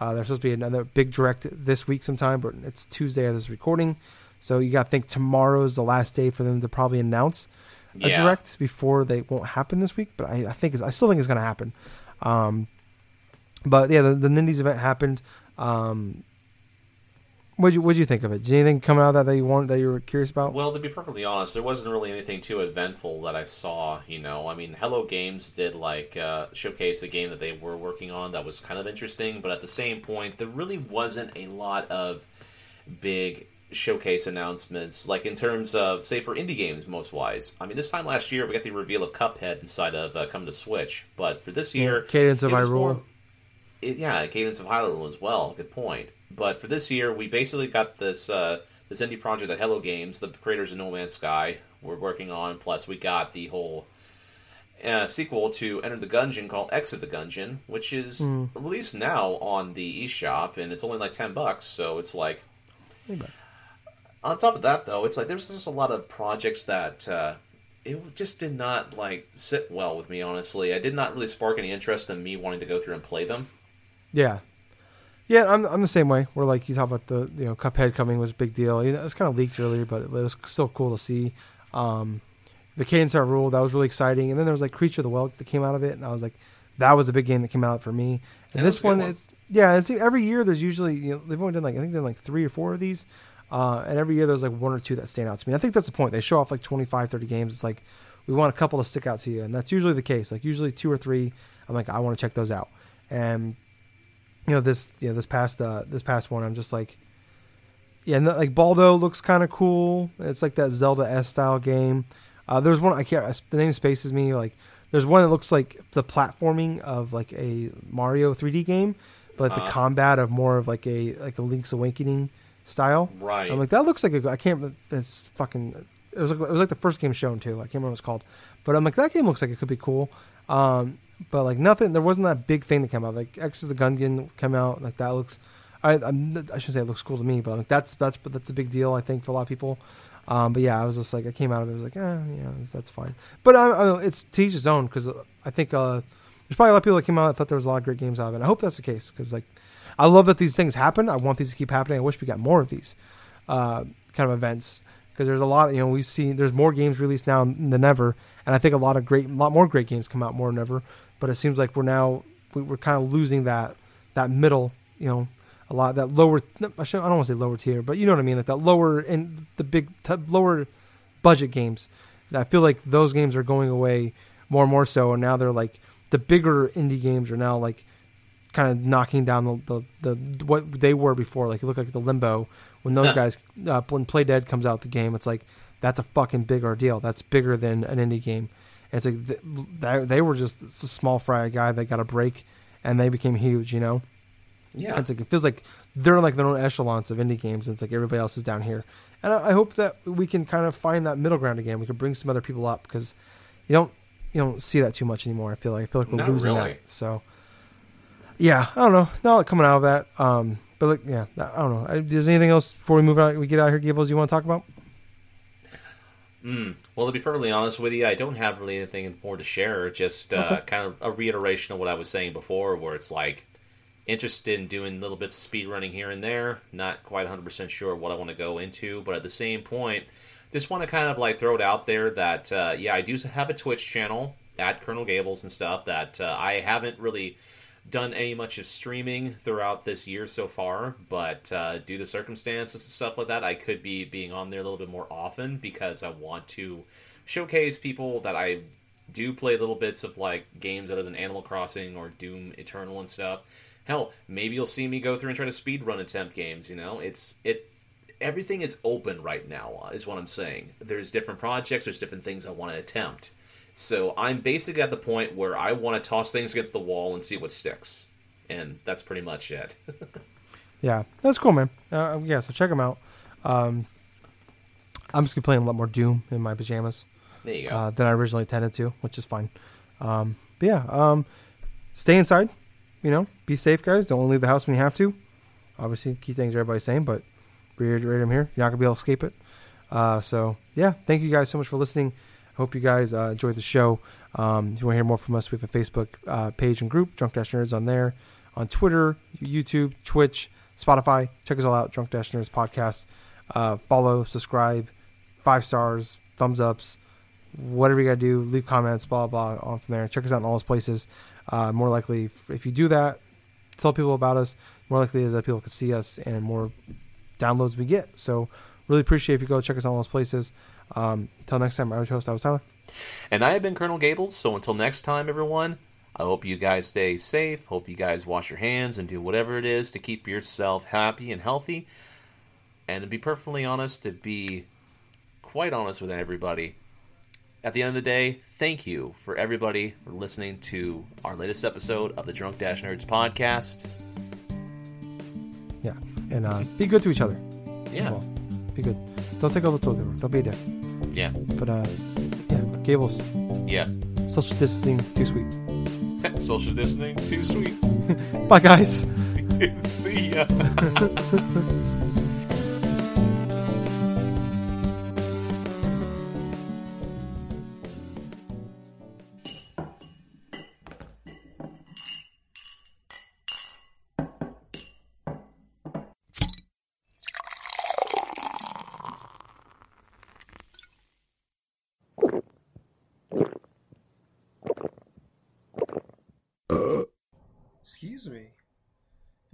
There's supposed to be another big direct this week sometime, but it's Tuesday of this recording. So you got to think tomorrow's the last day for them to probably announce a direct before they won't happen this week. But I still think it's going to happen. But yeah, the Nindies event happened. What'd you think of it? Did anything come out of that you wanted, that you were curious about? Well, to be perfectly honest, there wasn't really anything too eventful that I saw. You know, I mean, Hello Games did like showcase a game that they were working on that was kind of interesting. But at the same point, there really wasn't a lot of big showcase announcements, like in terms of, say, for indie games, most wise. I mean, this time last year, we got the reveal of Cuphead inside of Come to Switch, but for this year... Cadence of Hyrule. Cadence of Hyrule as well, good point. But for this year, we basically got this indie project that Hello Games, the creators of No Man's Sky, were working on, plus we got the whole sequel to Enter the Gungeon called Exit the Gungeon, which is released now on the eShop, and it's only like $10, so it's like... On top of that, though, it's like there's just a lot of projects that it just did not like sit well with me. Honestly, I did not really spark any interest in me wanting to go through and play them. Yeah, I'm the same way. Where like you talk about the Cuphead coming was a big deal. You know, it was kind of leaked earlier, but it was still cool to see. The Cadence of Hyrule, that was really exciting, and then there was like Creature of the Well that came out of it, and I was like, that was a big game that came out for me. And this one, it's every year there's usually they've only done like I think they've done like 3 or 4 of these. And every year there's like 1 or 2 that stand out to me. I think that's the point. They show off like 25, 30 games. It's like, we want a couple to stick out to you. And that's usually the case. Like usually 2 or 3, I'm like, I want to check those out. And this past one, I'm just like, like Baldo looks kind of cool. It's like that Zelda-esque style game. There's one, the name spaces me. Like there's one that looks like the platforming of like a Mario 3D game, but the combat of more of like a Link's Awakening style. Right. I'm like, that looks like it was like the first game shown too. I can't remember what it's called, but I'm like, that game looks like it could be cool. But like nothing, there wasn't that big thing that came out. Like X is the Gungan came out, like that looks. I should say it looks cool to me, but like that's a big deal I think for a lot of people. But yeah, I was just like I came out of it, I was like, yeah, that's fine. But I it's to each his own because I think there's probably a lot of people that came out that thought there was a lot of great games out of it. And I hope that's the case because like I love that these things happen. I want these to keep happening. I wish we got more of these kind of events because there's a lot. You know, we've seen there's more games released now than ever, and I think a lot more great games come out more than ever. But it seems like we're kind of losing that middle, you know, a lot that lower. I don't want to say lower tier, but you know what I mean. Like that lower and the big lower budget games. I feel like those games are going away more and more so, and now they're like the bigger indie games are now like kind of knocking down the what they were before. Like you look like the Limbo when those guys when Playdead comes out the game, it's like that's a fucking big ordeal. That's bigger than an indie game. It's like they were just a small fry guy that got a break, and they became huge, you know? Yeah. It's like, it feels like they're in like their own echelons of indie games, and it's like everybody else is down here. And I hope that we can kind of find that middle ground again. We can bring some other people up, because you don't see that too much anymore, I feel like. I feel like we're not losing really. That. So, yeah, I don't know. Not coming out of that. But, like, yeah, I don't know. There's anything else before we move out? We get out of here, Gables, you want to talk about? Well, to be perfectly honest with you, I don't have really anything more to share. Just okay. Kind of a reiteration of what I was saying before, where it's like interested in doing little bits of speedrunning here and there. Not quite 100% sure what I want to go into, but at the same point, just want to kind of like throw it out there that, yeah, I do have a Twitch channel at Colonel Gables and stuff that I haven't really done any much of streaming throughout this year so far, but due to circumstances and stuff like that, I could be being on there a little bit more often because I want to showcase people that I do play little bits of like games other than Animal Crossing or Doom Eternal and stuff. Hell, maybe you'll see me go through and try to speedrun attempt games, you know? Everything is open right now, is what I'm saying. There's different projects, there's different things I want to attempt. So I'm basically at the point where I want to toss things against the wall and see what sticks. And that's pretty much it. Yeah, that's cool, man. Yeah, so check them out. I'm just going to be playing a lot more Doom in my pajamas. There you go. Than I originally intended to, which is fine. But yeah, stay inside. You know, be safe, guys. Don't leave the house when you have to. Obviously, key things everybody's saying, but reiterate them here. You're not going to be able to escape it. So, yeah, thank you guys so much for listening. Hope you guys enjoyed the show. If you want to hear more from us, we have a Facebook page and group, Drunk Dash Nerds, on there. On Twitter, YouTube, Twitch, Spotify. Check us all out, Drunk Dash Nerds Podcast. Follow, subscribe, 5 stars, thumbs ups, whatever you got to do. Leave comments, blah, blah, on from there. Check us out in all those places. More likely, if you do that, tell people about us, more likely is that people can see us and more downloads we get. So really appreciate if you go check us out in all those places. Until next time, I was your host, I was Tyler. And I have been Colonel Gables, so until next time, everyone, I hope you guys stay safe, hope you guys wash your hands and do whatever it is to keep yourself happy and healthy. And to be perfectly honest, to be quite honest with everybody, at the end of the day, thank you for everybody for listening to our latest episode of the Drunk Dash Nerds podcast. Yeah, and be good to each other. Yeah. Well. Be good. Don't take all the toilet paper. Don't be a dick. Yeah. But, yeah, Gables. Yeah. Social distancing, too sweet. Social distancing, too sweet. Bye, guys. See ya.